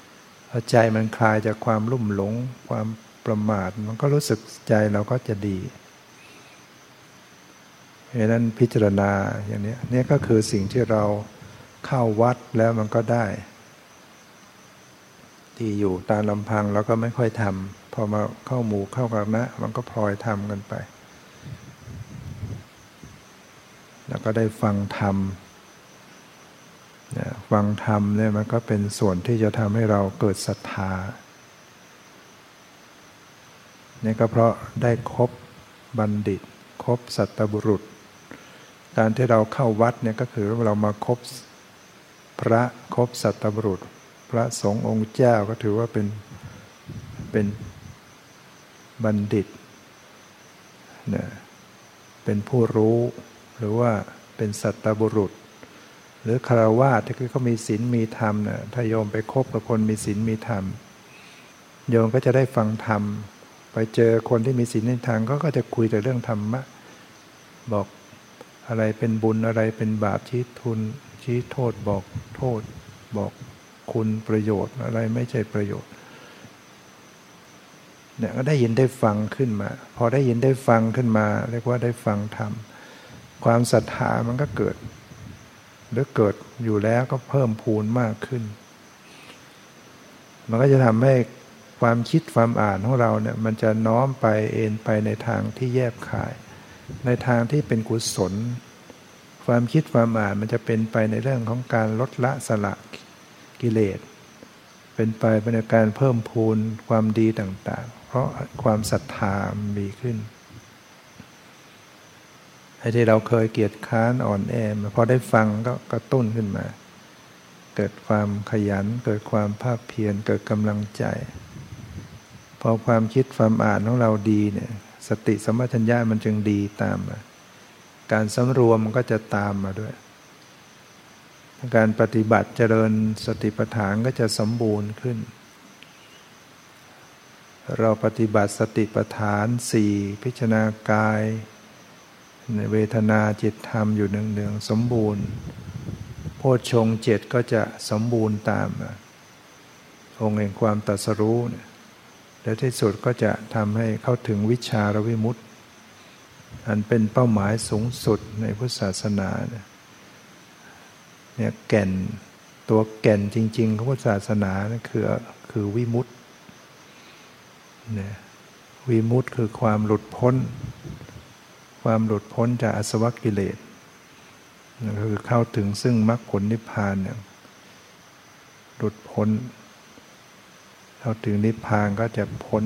ๆพอใจมันคลายจากความลุ่มหลงความประมาทมันก็รู้สึกใจเราก็จะดีเพราะนั้นพิจารณาอย่างนี้นี่ก็คือสิ่งที่เราเข้าวัดแล้วมันก็ได้ที่อยู่ตามลำพังแล้วก็ไม่ค่อยทำพอมาเข้าหมู่เข้าคณะมันก็พลอยทำกันไปแล้วก็ได้ฟังธรรมฟังธรรมเนี่ยมันก็เป็นส่วนที่จะทำให้เราเกิดศรัทธานี่ก็เพราะได้คบบัณฑิตคบสัตบุรุษการที่เราเข้าวัดเนี่ยก็คือเรามาคบพระคบสัตบุรุษพระสงฆ์องค์เจ้าก็ถือว่าเป็นบัณฑิตเนี่ยเป็นผู้รู้หรือว่าเป็นสัตบุรุษหรือฆราวาสที่เขามีศีลมีธรรมนะถ้าโยมไปคบกับคนมีศีลมีธรรมโยมก็จะได้ฟังธรรมไปเจอคนที่มีศีลมีธรรมก็จะคุยแต่เรื่องธรรมะบอกอะไรเป็นบุญอะไรเป็นบาปชี้โทษบอกโทษบอกคุณประโยชน์อะไรไม่ใช่ประโยชน์เนี่ยก็ได้ยินได้ฟังขึ้นมาพอได้ยินได้ฟังขึ้นมาเรียกว่าได้ฟังธรรมความศรัทธามันก็เกิดหรือเกิดอยู่แล้วก็เพิ่มพูนมากขึ้นมันก็จะทำให้ความคิดความอ่านของเราเนี่ยมันจะน้อมไปเอ็นไปในทางที่แยบคายในทางที่เป็นกุศลความคิดความอ่านมันจะเป็นไปในเรื่องของการลดละสละกิเลสเป็นไปในการเพิ่มพูนความดีต่างๆเพราะความศรัทธามีขึ้นไอ้ที่เราเคยเกียจค้านอ่อนแอพอได้ฟังก็กระตุ้นขึ้นมาเกิดความขยันเกิดความภาคเพียรเกิดกำลังใจพอความคิดความอ่านของเราดีเนี่ยสติสัมปชัญญะมันจึงดีตามมาการสำรวมมันก็จะตามมาด้วยการปฏิบัติเจริญสติปัฏฐานก็จะสมบูรณ์ขึ้นเราปฏิบัติสติปัฏฐานสี่พิจารณากายในเวทนาจิตธรรมอยู่หนึ่งๆสมบูรณ์โพชฌงค์เจ็ดก็จะสมบูรณ์ตามองค์แห่งความตรัสรู้และที่สุดก็จะทำให้เข้าถึงวิชารวิมุตติอันเป็นเป้าหมายสูงสุดในพุทธศาสนาเนี่ยแก่นตัวแก่นจริงๆของพุทธศาสนาคือวิมุตติเนี่ยวิมุตติคือความหลุดพ้นความหลุดพ้นจากอาสวะกิเลสก็คือเข้าถึงซึ่งมรรคผลนิพพานเนี่ย หลุดพ้นเข้าถึงนิพพานก็จะพ้น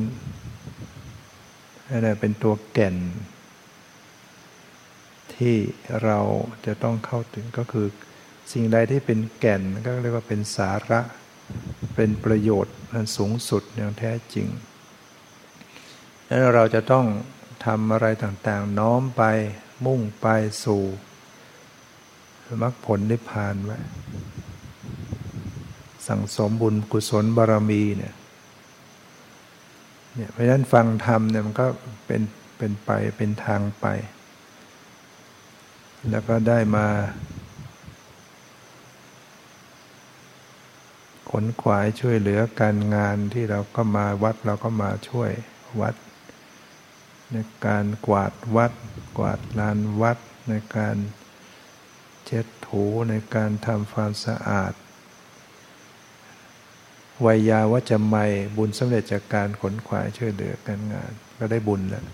นั่นแหละเป็นตัวแก่นที่เราจะต้องเข้าถึงก็คือสิ่งใดที่เป็นแก่นก็เรียกว่าเป็นสาระเป็นประโยชน์นั้นสูงสุดอย่างแท้จริงนั้นเราจะต้องทำอะไรต่างๆน้อมไปมุ่งไปสู่มรรคผลนิพพานไว้สั่งสมบุญกุศลบารมีเนี่ยเพราะฉะนั้นฟังธรรมเนี่ยมันก็เป็นไปเป็นทางไปแล้วก็ได้มาขนขวายช่วยเหลือการงานที่เราก็มาวัดเราก็มาช่วยวัดในการกวาดวัดกวาดลานวัดในการเช็ดถูในการทำความสะอาดไวยาวัจไมยบุญสำเร็จจากการขนขวายช่วยเหลือการงานก็ได้บุญแล้ว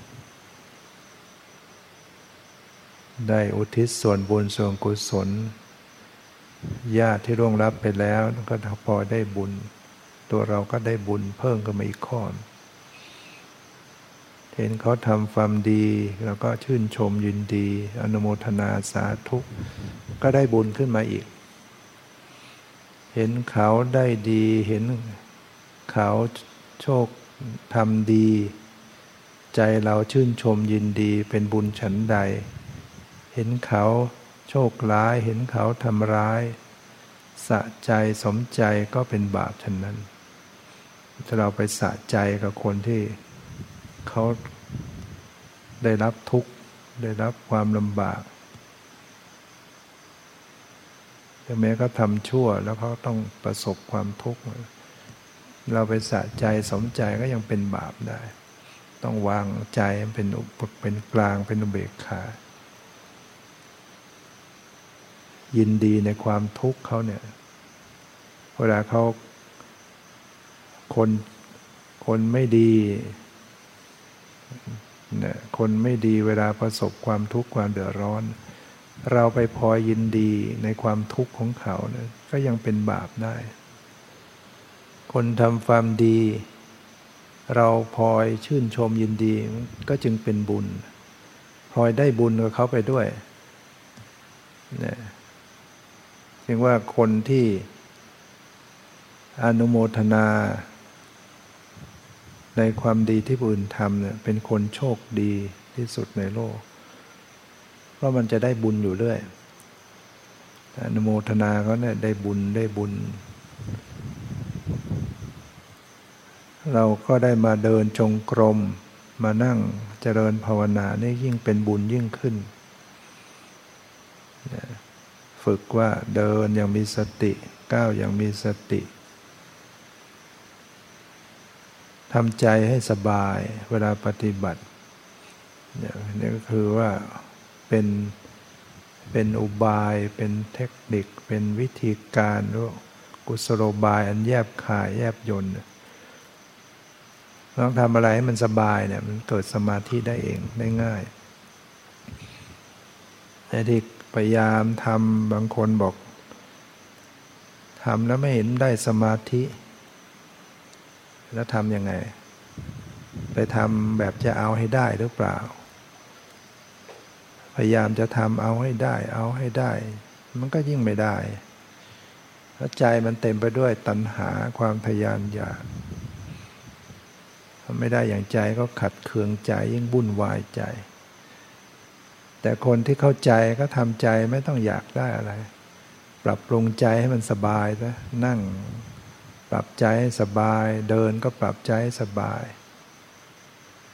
ได้อุทิศส่วนบุญส่วนกุศลญาติที่ร่วงรับไปแล้วก็พอได้บุญตัวเราก็ได้บุญเพิ่มขึ้นมาอีกข้อเห็นเขาทำความดีเราก็ชื่นชมยินดีอนุโมทนาสาธุก็ได้บุญขึ้นมาอีกเห็นเขาได้ดีเห็นเขาโชคทำดีใจเราชื่นชมยินดีเป็นบุญฉันใดเห็นเขาโชคร้ายเห็นเขาทำร้ายสะใจสมใจก็เป็นบาปฉันนั้นถ้าเราไปสะใจกับคนที่เขาได้รับทุกข์ได้รับความลำบากถึงแม้เขาทำชั่วแล้วเขาต้องประสบความทุกข์เราไปสะใจสมใจก็ยังเป็นบาปได้ต้องวางใจเป็นกลางเป็นอุเบกขายินดีในความทุกข์เขาเนี่ยเวลาเขาคนไม่ดีเนี่ยคนไม่ดีเวลาประสบความทุกข์ความเดือดร้อนเราไปพอยินดีในความทุกข์ของเขาเนี่ยก็ยังเป็นบาปได้คนทำความดีเราพอชื่นชมยินดีก็จึงเป็นบุญพลอยได้บุญกับเขาไปด้วยเนี่ยจึงว่าคนที่อนุโมทนาในความดีที่ผู้อื่นทำเนี่ยเป็นคนโชคดีที่สุดในโลกเพราะมันจะได้บุญอยู่เรื่อยอนุโมทนาเขาเนี่ยได้บุญได้บุญเราก็ได้มาเดินจงกรมมานั่งเจริญภาวนานี่ยิ่งเป็นบุญยิ่งขึ้นฝึกว่าเดินอย่างมีสติก้าวอย่างมีสติทำใจให้สบายเวลาปฏิบัตินี่ก็คือว่าเป็นอุบายเป็นเทคนิคเป็นวิธีการหรือกุศโลบายอันแยบคายแยบยลต้องทำอะไรให้มันสบายเนี่ยมันเกิดสมาธิได้เองได้ง่ายแต่ที่พยายามทำบางคนบอกทำแล้วไม่เห็นได้สมาธิแล้วทำยังไงไปทำแบบจะเอาให้ได้หรือเปล่าพยายามจะทำเอาให้ได้เอาให้ได้มันก็ยิ่งไม่ได้แล้วใจมันเต็มไปด้วยตัณหาความทะยานอยากทำไม่ได้อย่างใจก็ขัดเคืองใจยิ่งวุ่นวายใจแต่คนที่เข้าใจก็ทำใจไม่ต้องอยากได้อะไรปรับปรุงใจให้มันสบายซะนั่งปรับใจให้สบายเดินก็ปรับใจให้สบาย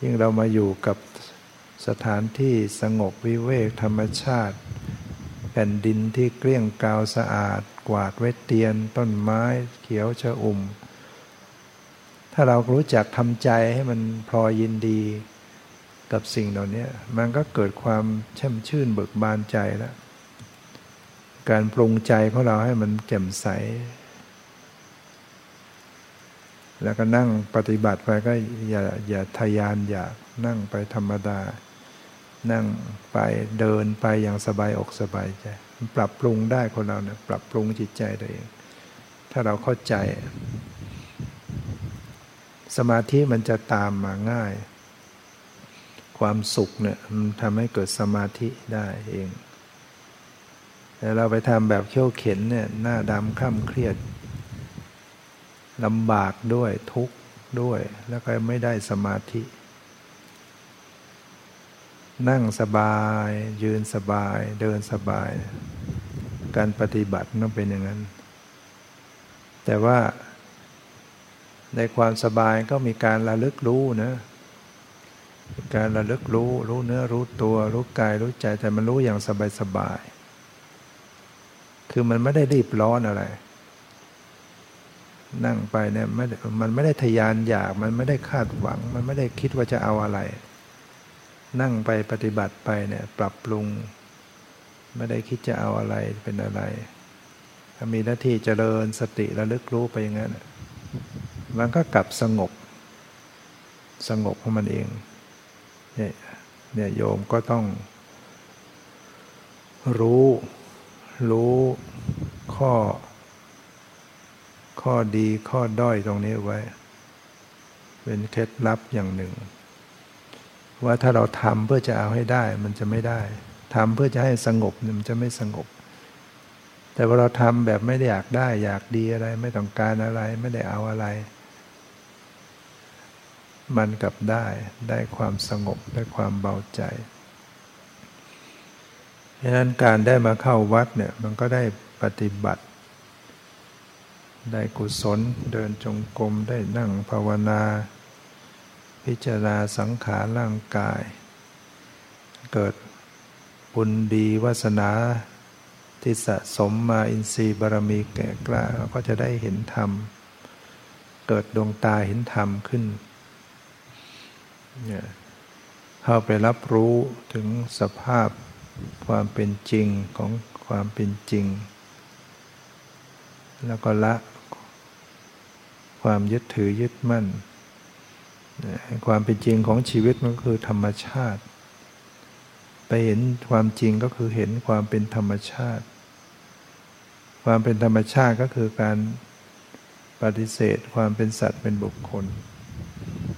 ยิ่งเรามาอยู่กับสถานที่สงบวิเวกธรรมชาติแผ่นดินที่เกลี้ยงกาวสะอาดกวาดไว้เตียนต้นไม้เขียวชอุ่มถ้าเรารู้จักทำใจให้มันพลอยยินดีกับสิ่งเหล่านี้มันก็เกิดความแช่มชื่นเบิกบานใจแล้วการปรุงใจของเราให้มันแจ่มใสแล้วก็นั่งปฏิบัติไปก็อย่าทะยานอยากนั่งไปธรรมดานั่งไปเดินไปอย่างสบายอกสบายใจปรับปรุงได้คนเราเนี่ยปรับปรุงจิตใจตัวเอง ถ้าเราเข้าใจสมาธิมันจะตามมาง่ายความสุขเนี่ยมันทำให้เกิดสมาธิได้เองแต่เราไปทำแบบเขี้ยวเข็นเนี่ยหน้าดำคล้ำเครียดลำบากด้วยทุกข์ด้วยแล้วก็ไม่ได้สมาธินั่งสบายยืนสบายเดินสบายการปฏิบัติต้องเป็นอย่างนั้นแต่ว่าในความสบายก็มีการระลึกรู้นะการระลึกรู้รู้เนื้อรู้ตัวรู้กายรู้ใจแต่มันรู้อย่างสบายๆคือมันไม่ได้รีบร้อนอะไรนั่งไปเนี่ยมันไม่ได้ทะยานอยากมันไม่ได้คาดหวังมันไม่ได้คิดว่าจะเอาอะไรนั่งไปปฏิบัติไปเนี่ยปรับปรุงไม่ได้คิดจะเอาอะไรเป็นอะไรถ้ามีหน้าที่เจริญสติระลึกรู้ไปอย่างนั้นมันก็กลับสงบสงบของมันเองเนี่ยโยมก็ต้องรู้ข้อดีข้อด้อยตรงนี้ไว้เป็นเคล็ดลับอย่างหนึ่งว่าถ้าเราทำเพื่อจะเอาให้ได้มันจะไม่ได้ทำเพื่อจะให้สงบมันจะไม่สงบแต่ว่าเราทำแบบไม่ได้อยากได้อยากดีอะไรไม่ต้องการอะไรไม่ได้เอาอะไรมันกลับได้ความสงบได้ความเบาใจดังนั้นการได้มาเข้าวัดเนี่ยมันก็ได้ปฏิบัติได้กุศลเดินจงกรมได้นั่งภาวนาพิจารณาสังขารร่างกายเกิดบุญดีวาสนาที่สะสมมาอินทรีย์บารมีแก่กล้าก็จะได้เห็นธรรมเกิดดวงตาเห็นธรรมขึ้นเข้าไปรับรู้ถึงสภาพความเป็นจริงของความเป็นจริงแล้วก็ละความยึดถือยึดมั่นความเป็นจริงของชีวิตมันก็คือธรรมชาติไปเห็นความจริงก็คือเห็นความเป็นธรรมชาติความเป็นธรรมชาติก็คือการปฏิเสธความเป็นสัตว์เป็นบุคคล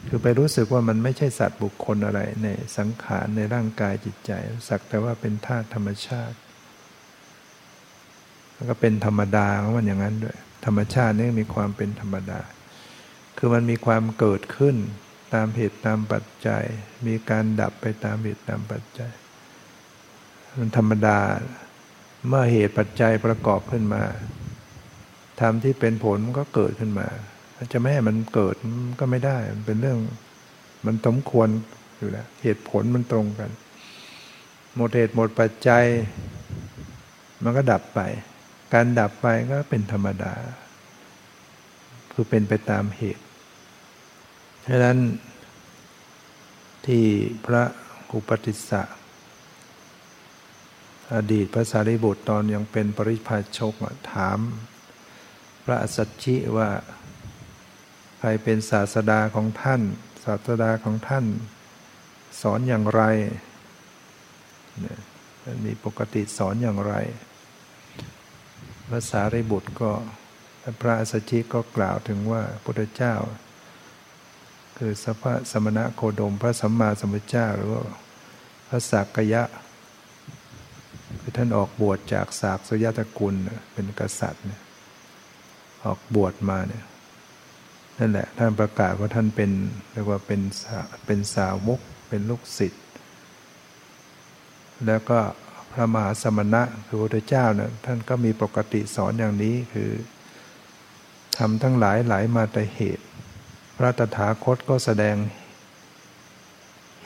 คือไปรู้สึกว่ามันไม่ใช่สัตว์บุคคลอะไรในสังขารในร่างกายจิตใจสักแต่ว่าเป็นธาตุธรรมชาติแล้วก็เป็นธรรมดาของมันอย่างนั้นด้วยธรรมชาตินี่มีความเป็นธรรมดาคือมันมีความเกิดขึ้นตามเหตุตามปัจจัยมีการดับไปตามเหตุตามปัจจัยมันธรรมดาเมื่อเหตุปัจจัยประกอบขึ้นมาธรรมที่เป็นผลมันก็เกิดขึ้นมาจะไม่ให้มันเกิดก็ไม่ได้มันเป็นเรื่องมันสมควรอยู่แล้วเหตุผลมันตรงกันหมดเหตุหมดปัจจัยมันก็ดับไปการดับไปก็เป็นธรรมดาคือเป็นไปตามเหตุเพราะฉะนั้นที่พระอุปติสสะอดีตพระสารีบุตรตอนยังเป็นปริพาชกถามพระอัสสัชชิว่าใครเป็นศาสดาของท่านศาสดาของท่านสอนอย่างไรท่านมีปกติสอนอย่างไรพระสารีบุตรก็พระอัสสัชชิก็กล่าวถึงว่าพระพุทธเจ้าคือสัพพะสมณะโคดมพระสัมมาสัมพุทธเจ้าหรือว่าพระสักกยะคือท่านออกบวชจากศากสยตระกูลเป็นกษัตริย์ออกบวชมาเนี่ยนั่นแหละท่านประกาศว่าท่านเป็นเรียกว่าเป็นสาวกเป็นลูกศิษย์แล้วก็พระมหาสมณะคือพระพุทธเจ้าเนี่ยท่านก็มีปกติสอนอย่างนี้คือทำทั้งหลายไหลมาแต่เหตุพระตถาคตก็แสดง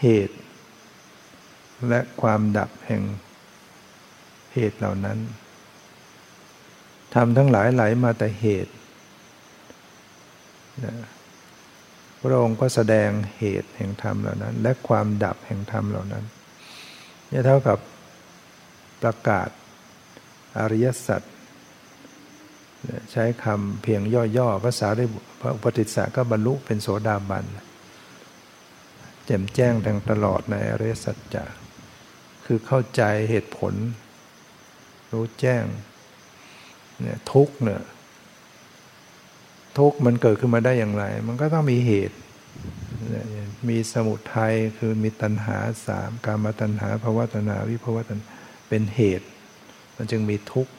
เหตุและความดับแห่งเหตุเหล่านั้นทำทั้งหลายไหลมาแต่เหตุพระองค์ก็แสดงเหตุแห่งธรรมเหล่านั้นและความดับแห่งธรรมเหล่านั้นนี่เท่ากับประกาศอริยสัจใช้คำเพียงย่อๆภาษาได้พระอุปติสสะก็บรรลุเป็นโสดาบันแจ่มแจ้งทั้งตลอดในอริยสัจจะคือเข้าใจเหตุผลรู้แจ้งเนี่ยทุกข์เนี่ย ทุกข์มันเกิดขึ้นมาได้อย่างไรมันก็ต้องมีเหตุมีสมุทัยคือมีตัณหาสามกามตัณหาภวตัณหาวิภวตัณหาเป็นเหตุมันจึงมีทุกข์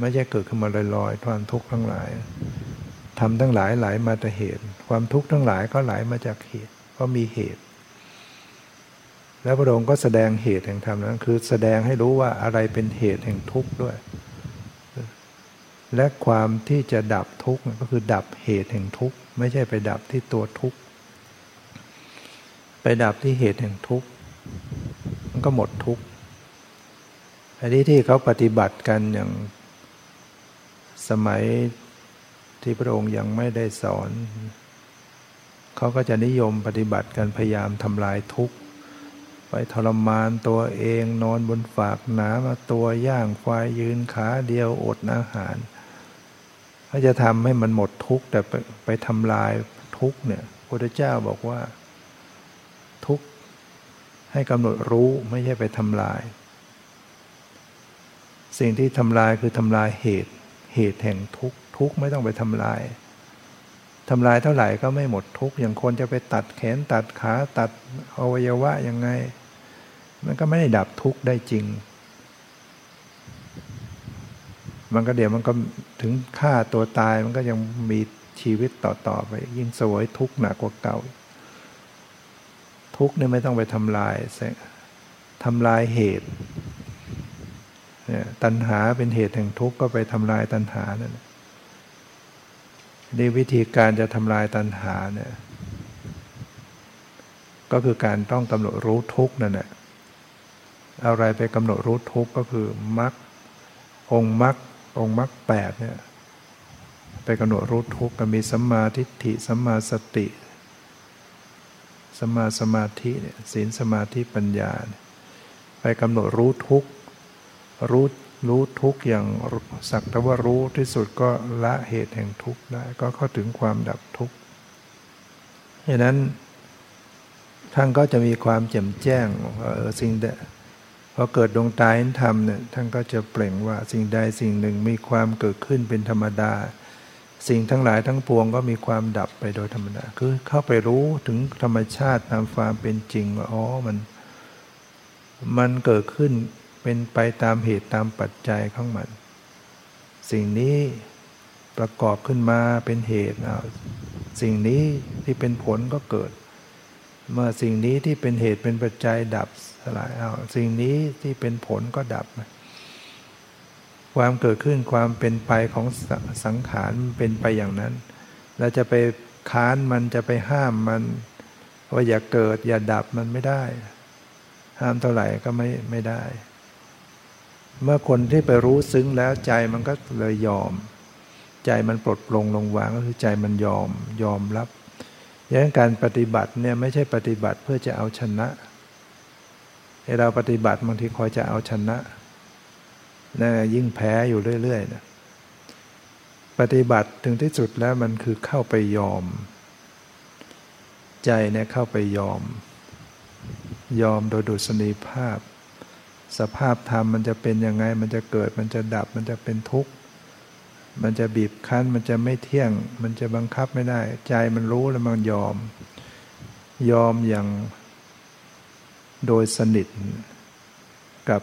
ไม่ใช่เกิดขึ้นมาลอยๆความทุกข์ทั้งหลายทำทั้งหลายไหลมาจากเหตุความทุกข์ทั้งหลายก็ไหลมาจากเหตุเพราะมีเหตุแล้วพระองค์ก็แสดงเหตุแห่งธรรมนั้นคือแสดงให้รู้ว่าอะไรเป็นเหตุแห่งทุกข์ด้วยและความที่จะดับทุกข์ก็คือดับเหตุแห่งทุกข์ไม่ใช่ไปดับที่ตัวทุกข์ไปดับที่เหตุแห่งทุกข์มันก็หมดทุกข์อันนี้ที่เขาปฏิบัติกันอย่างสมัยที่พระองค์ยังไม่ได้สอนเขาก็จะนิยมปฏิบัติกันพยายามทำลายทุกข์ไปทรมานตัวเองนอนบนฝากหนามาตัวย่างควายยืนขาเดียวอดอาหารก็จะทำให้มันหมดทุกข์แต่ไปทำลายทุกข์เนี่ยพระพุทธเจ้าบอกว่าทุกข์ให้กำหนดรู้ไม่ใช่ไปทำลายสิ่งที่ทำลายคือทำลายเหตุแห่งทุกข์ทุกข์ไม่ต้องไปทำลายเท่าไหร่ก็ไม่หมดทุกข์อย่างคนจะไปตัดแขนตัดขาตัดอวัยวะยังไงมันก็ไม่ได้ดับทุกข์ได้จริงมันก็เดี๋ยวมันก็ถึงฆ่าตัวตายมันก็ยังมีชีวิตต่อไปยิ่งเสวยทุกข์หนักกว่าเก่าทุกข์นี่ไม่ต้องไปทำลายเหตุตัณหาเป็นเหตุแห่งทุกข์ก็ไปทำลายตัณหานั่นในวิธีการจะทำลายตัณหาเนี่ยก็คือการต้องกำหนดรู้ทุกข์นั่นแหละอะไรไปกำหนดรู้ทุกข์ก็คือมรรคองค์มรรคแปดเนี่ยไปกำหนดรู้ทุกข์ก็มีสัมมาทิฏฐิสัมมาสติสัมมาสมาธิเนี่ยศีลสมาธิปัญญาไปกำหนดรู้ทุกข์รู้ทุกข์อย่างสักแต่ว่ารู้ที่สุดก็ละเหตุแห่งทุกข์ได้ก็เข้าถึงความดับทุกข์ดังนั้นท่านก็จะมีความแจ่มแจ้งสิ่งใดพอเกิดดวงตาเห็นธรรมเนี่ยท่านก็จะเปล่งว่าสิ่งใดสิ่งหนึ่งมีความเกิดขึ้นเป็นธรรมดาสิ่งทั้งหลายทั้งปวงก็มีความดับไปโดยธรรมดาคือเข้าไปรู้ถึงธรรมชาติตามความเป็นจริงว่าอ๋อมันเกิดขึ้นเป็นไปตามเหตุตามปัจจัยของมันสิ่งนี้ประกอบขึ้นมาเป็นเหตุสิ่งนี้ที่เป็นผลก็เกิดเมื่อสิ่งนี้ที่เป็นเหตุเป็นปัจจัยดับสลายสิ่งนี้ที่เป็นผลก็ดับความเกิดขึ้นความเป็นไปของสังขารเป็นไปอย่างนั้นเราจะไปค้านมันจะไปห้ามมันว่าอย่าเกิดอย่าดับมันไม่ได้ห้ามเท่าไหร่ก็ไม่ได้เมื่อคนที่ไปรู้ซึ้งแล้วใจมันก็เลยยอมใจมันปลดปลงลงวางก็คือใจมันยอมรับอย่างการปฏิบัติเนี่ยไม่ใช่ปฏิบัติเพื่อจะเอาชนะเราปฏิบัติบางทีคอยจะเอาชนะนั่นยิ่งแพ้อยู่เรื่อยๆนะปฏิบัติถึงที่สุดแล้วมันคือเข้าไปยอมใจเนี่ยเข้าไปยอมโดยดุษณีภาพสภาพธรรมมันจะเป็นยังไงมันจะเกิดมันจะดับมันจะเป็นทุกข์มันจะบีบคั้นมันจะไม่เที่ยงมันจะบังคับไม่ได้ใจมันรู้แล้วมันยอมอย่างโดยสนิทกับ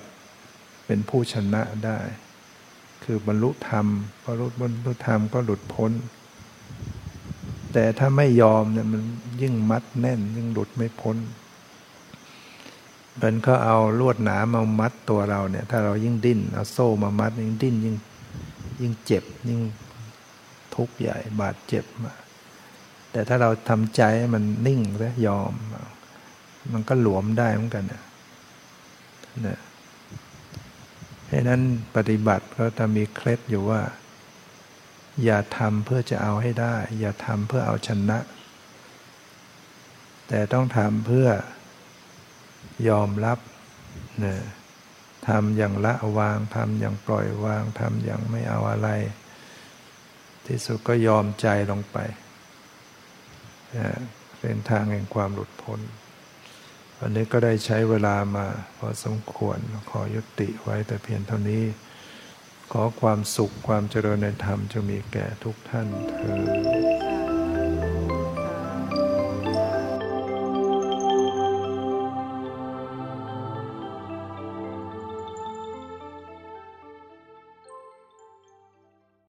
เป็นผู้ชนะได้คือบรรลุธรรมพอรู้บรรลุธรรมก็หลุดพ้นแต่ถ้าไม่ยอมเนี่ยมันยิ่งมัดแน่นยิ่งหลุดไม่พ้นมันก็เอาลวดหนามามัดตัวเราเนี่ยถ้าเรายิ่งดิ้นเอาโซ่มามัดยิ่งดิ้นยิ่งเจ็บยิ่งทุกข์ใหญ่บาดเจ็บมาแต่ถ้าเราทำใจมันนิ่งและยอมมันก็หลวมได้เหมือนกันเนี่ยเพราะนั้นปฏิบัติก็จะมีเคล็ดอยู่ว่าอย่าทำเพื่อจะเอาให้ได้อย่าทำเพื่อเอาชนะแต่ต้องทำเพื่อยอมรับเนี่ยทำอย่างละวางทำอย่างปล่อยวางทำอย่างไม่เอาอะไรที่สุดก็ยอมใจลงไปเป็นทางแห่งความหลุดพ้นวันนี้ก็ได้ใช้เวลามาพอสมควรขอยุติไว้แต่เพียงเท่านี้ ขอความสุขความเจริญในธรรมจงมีแก่ทุกท่านเทอญ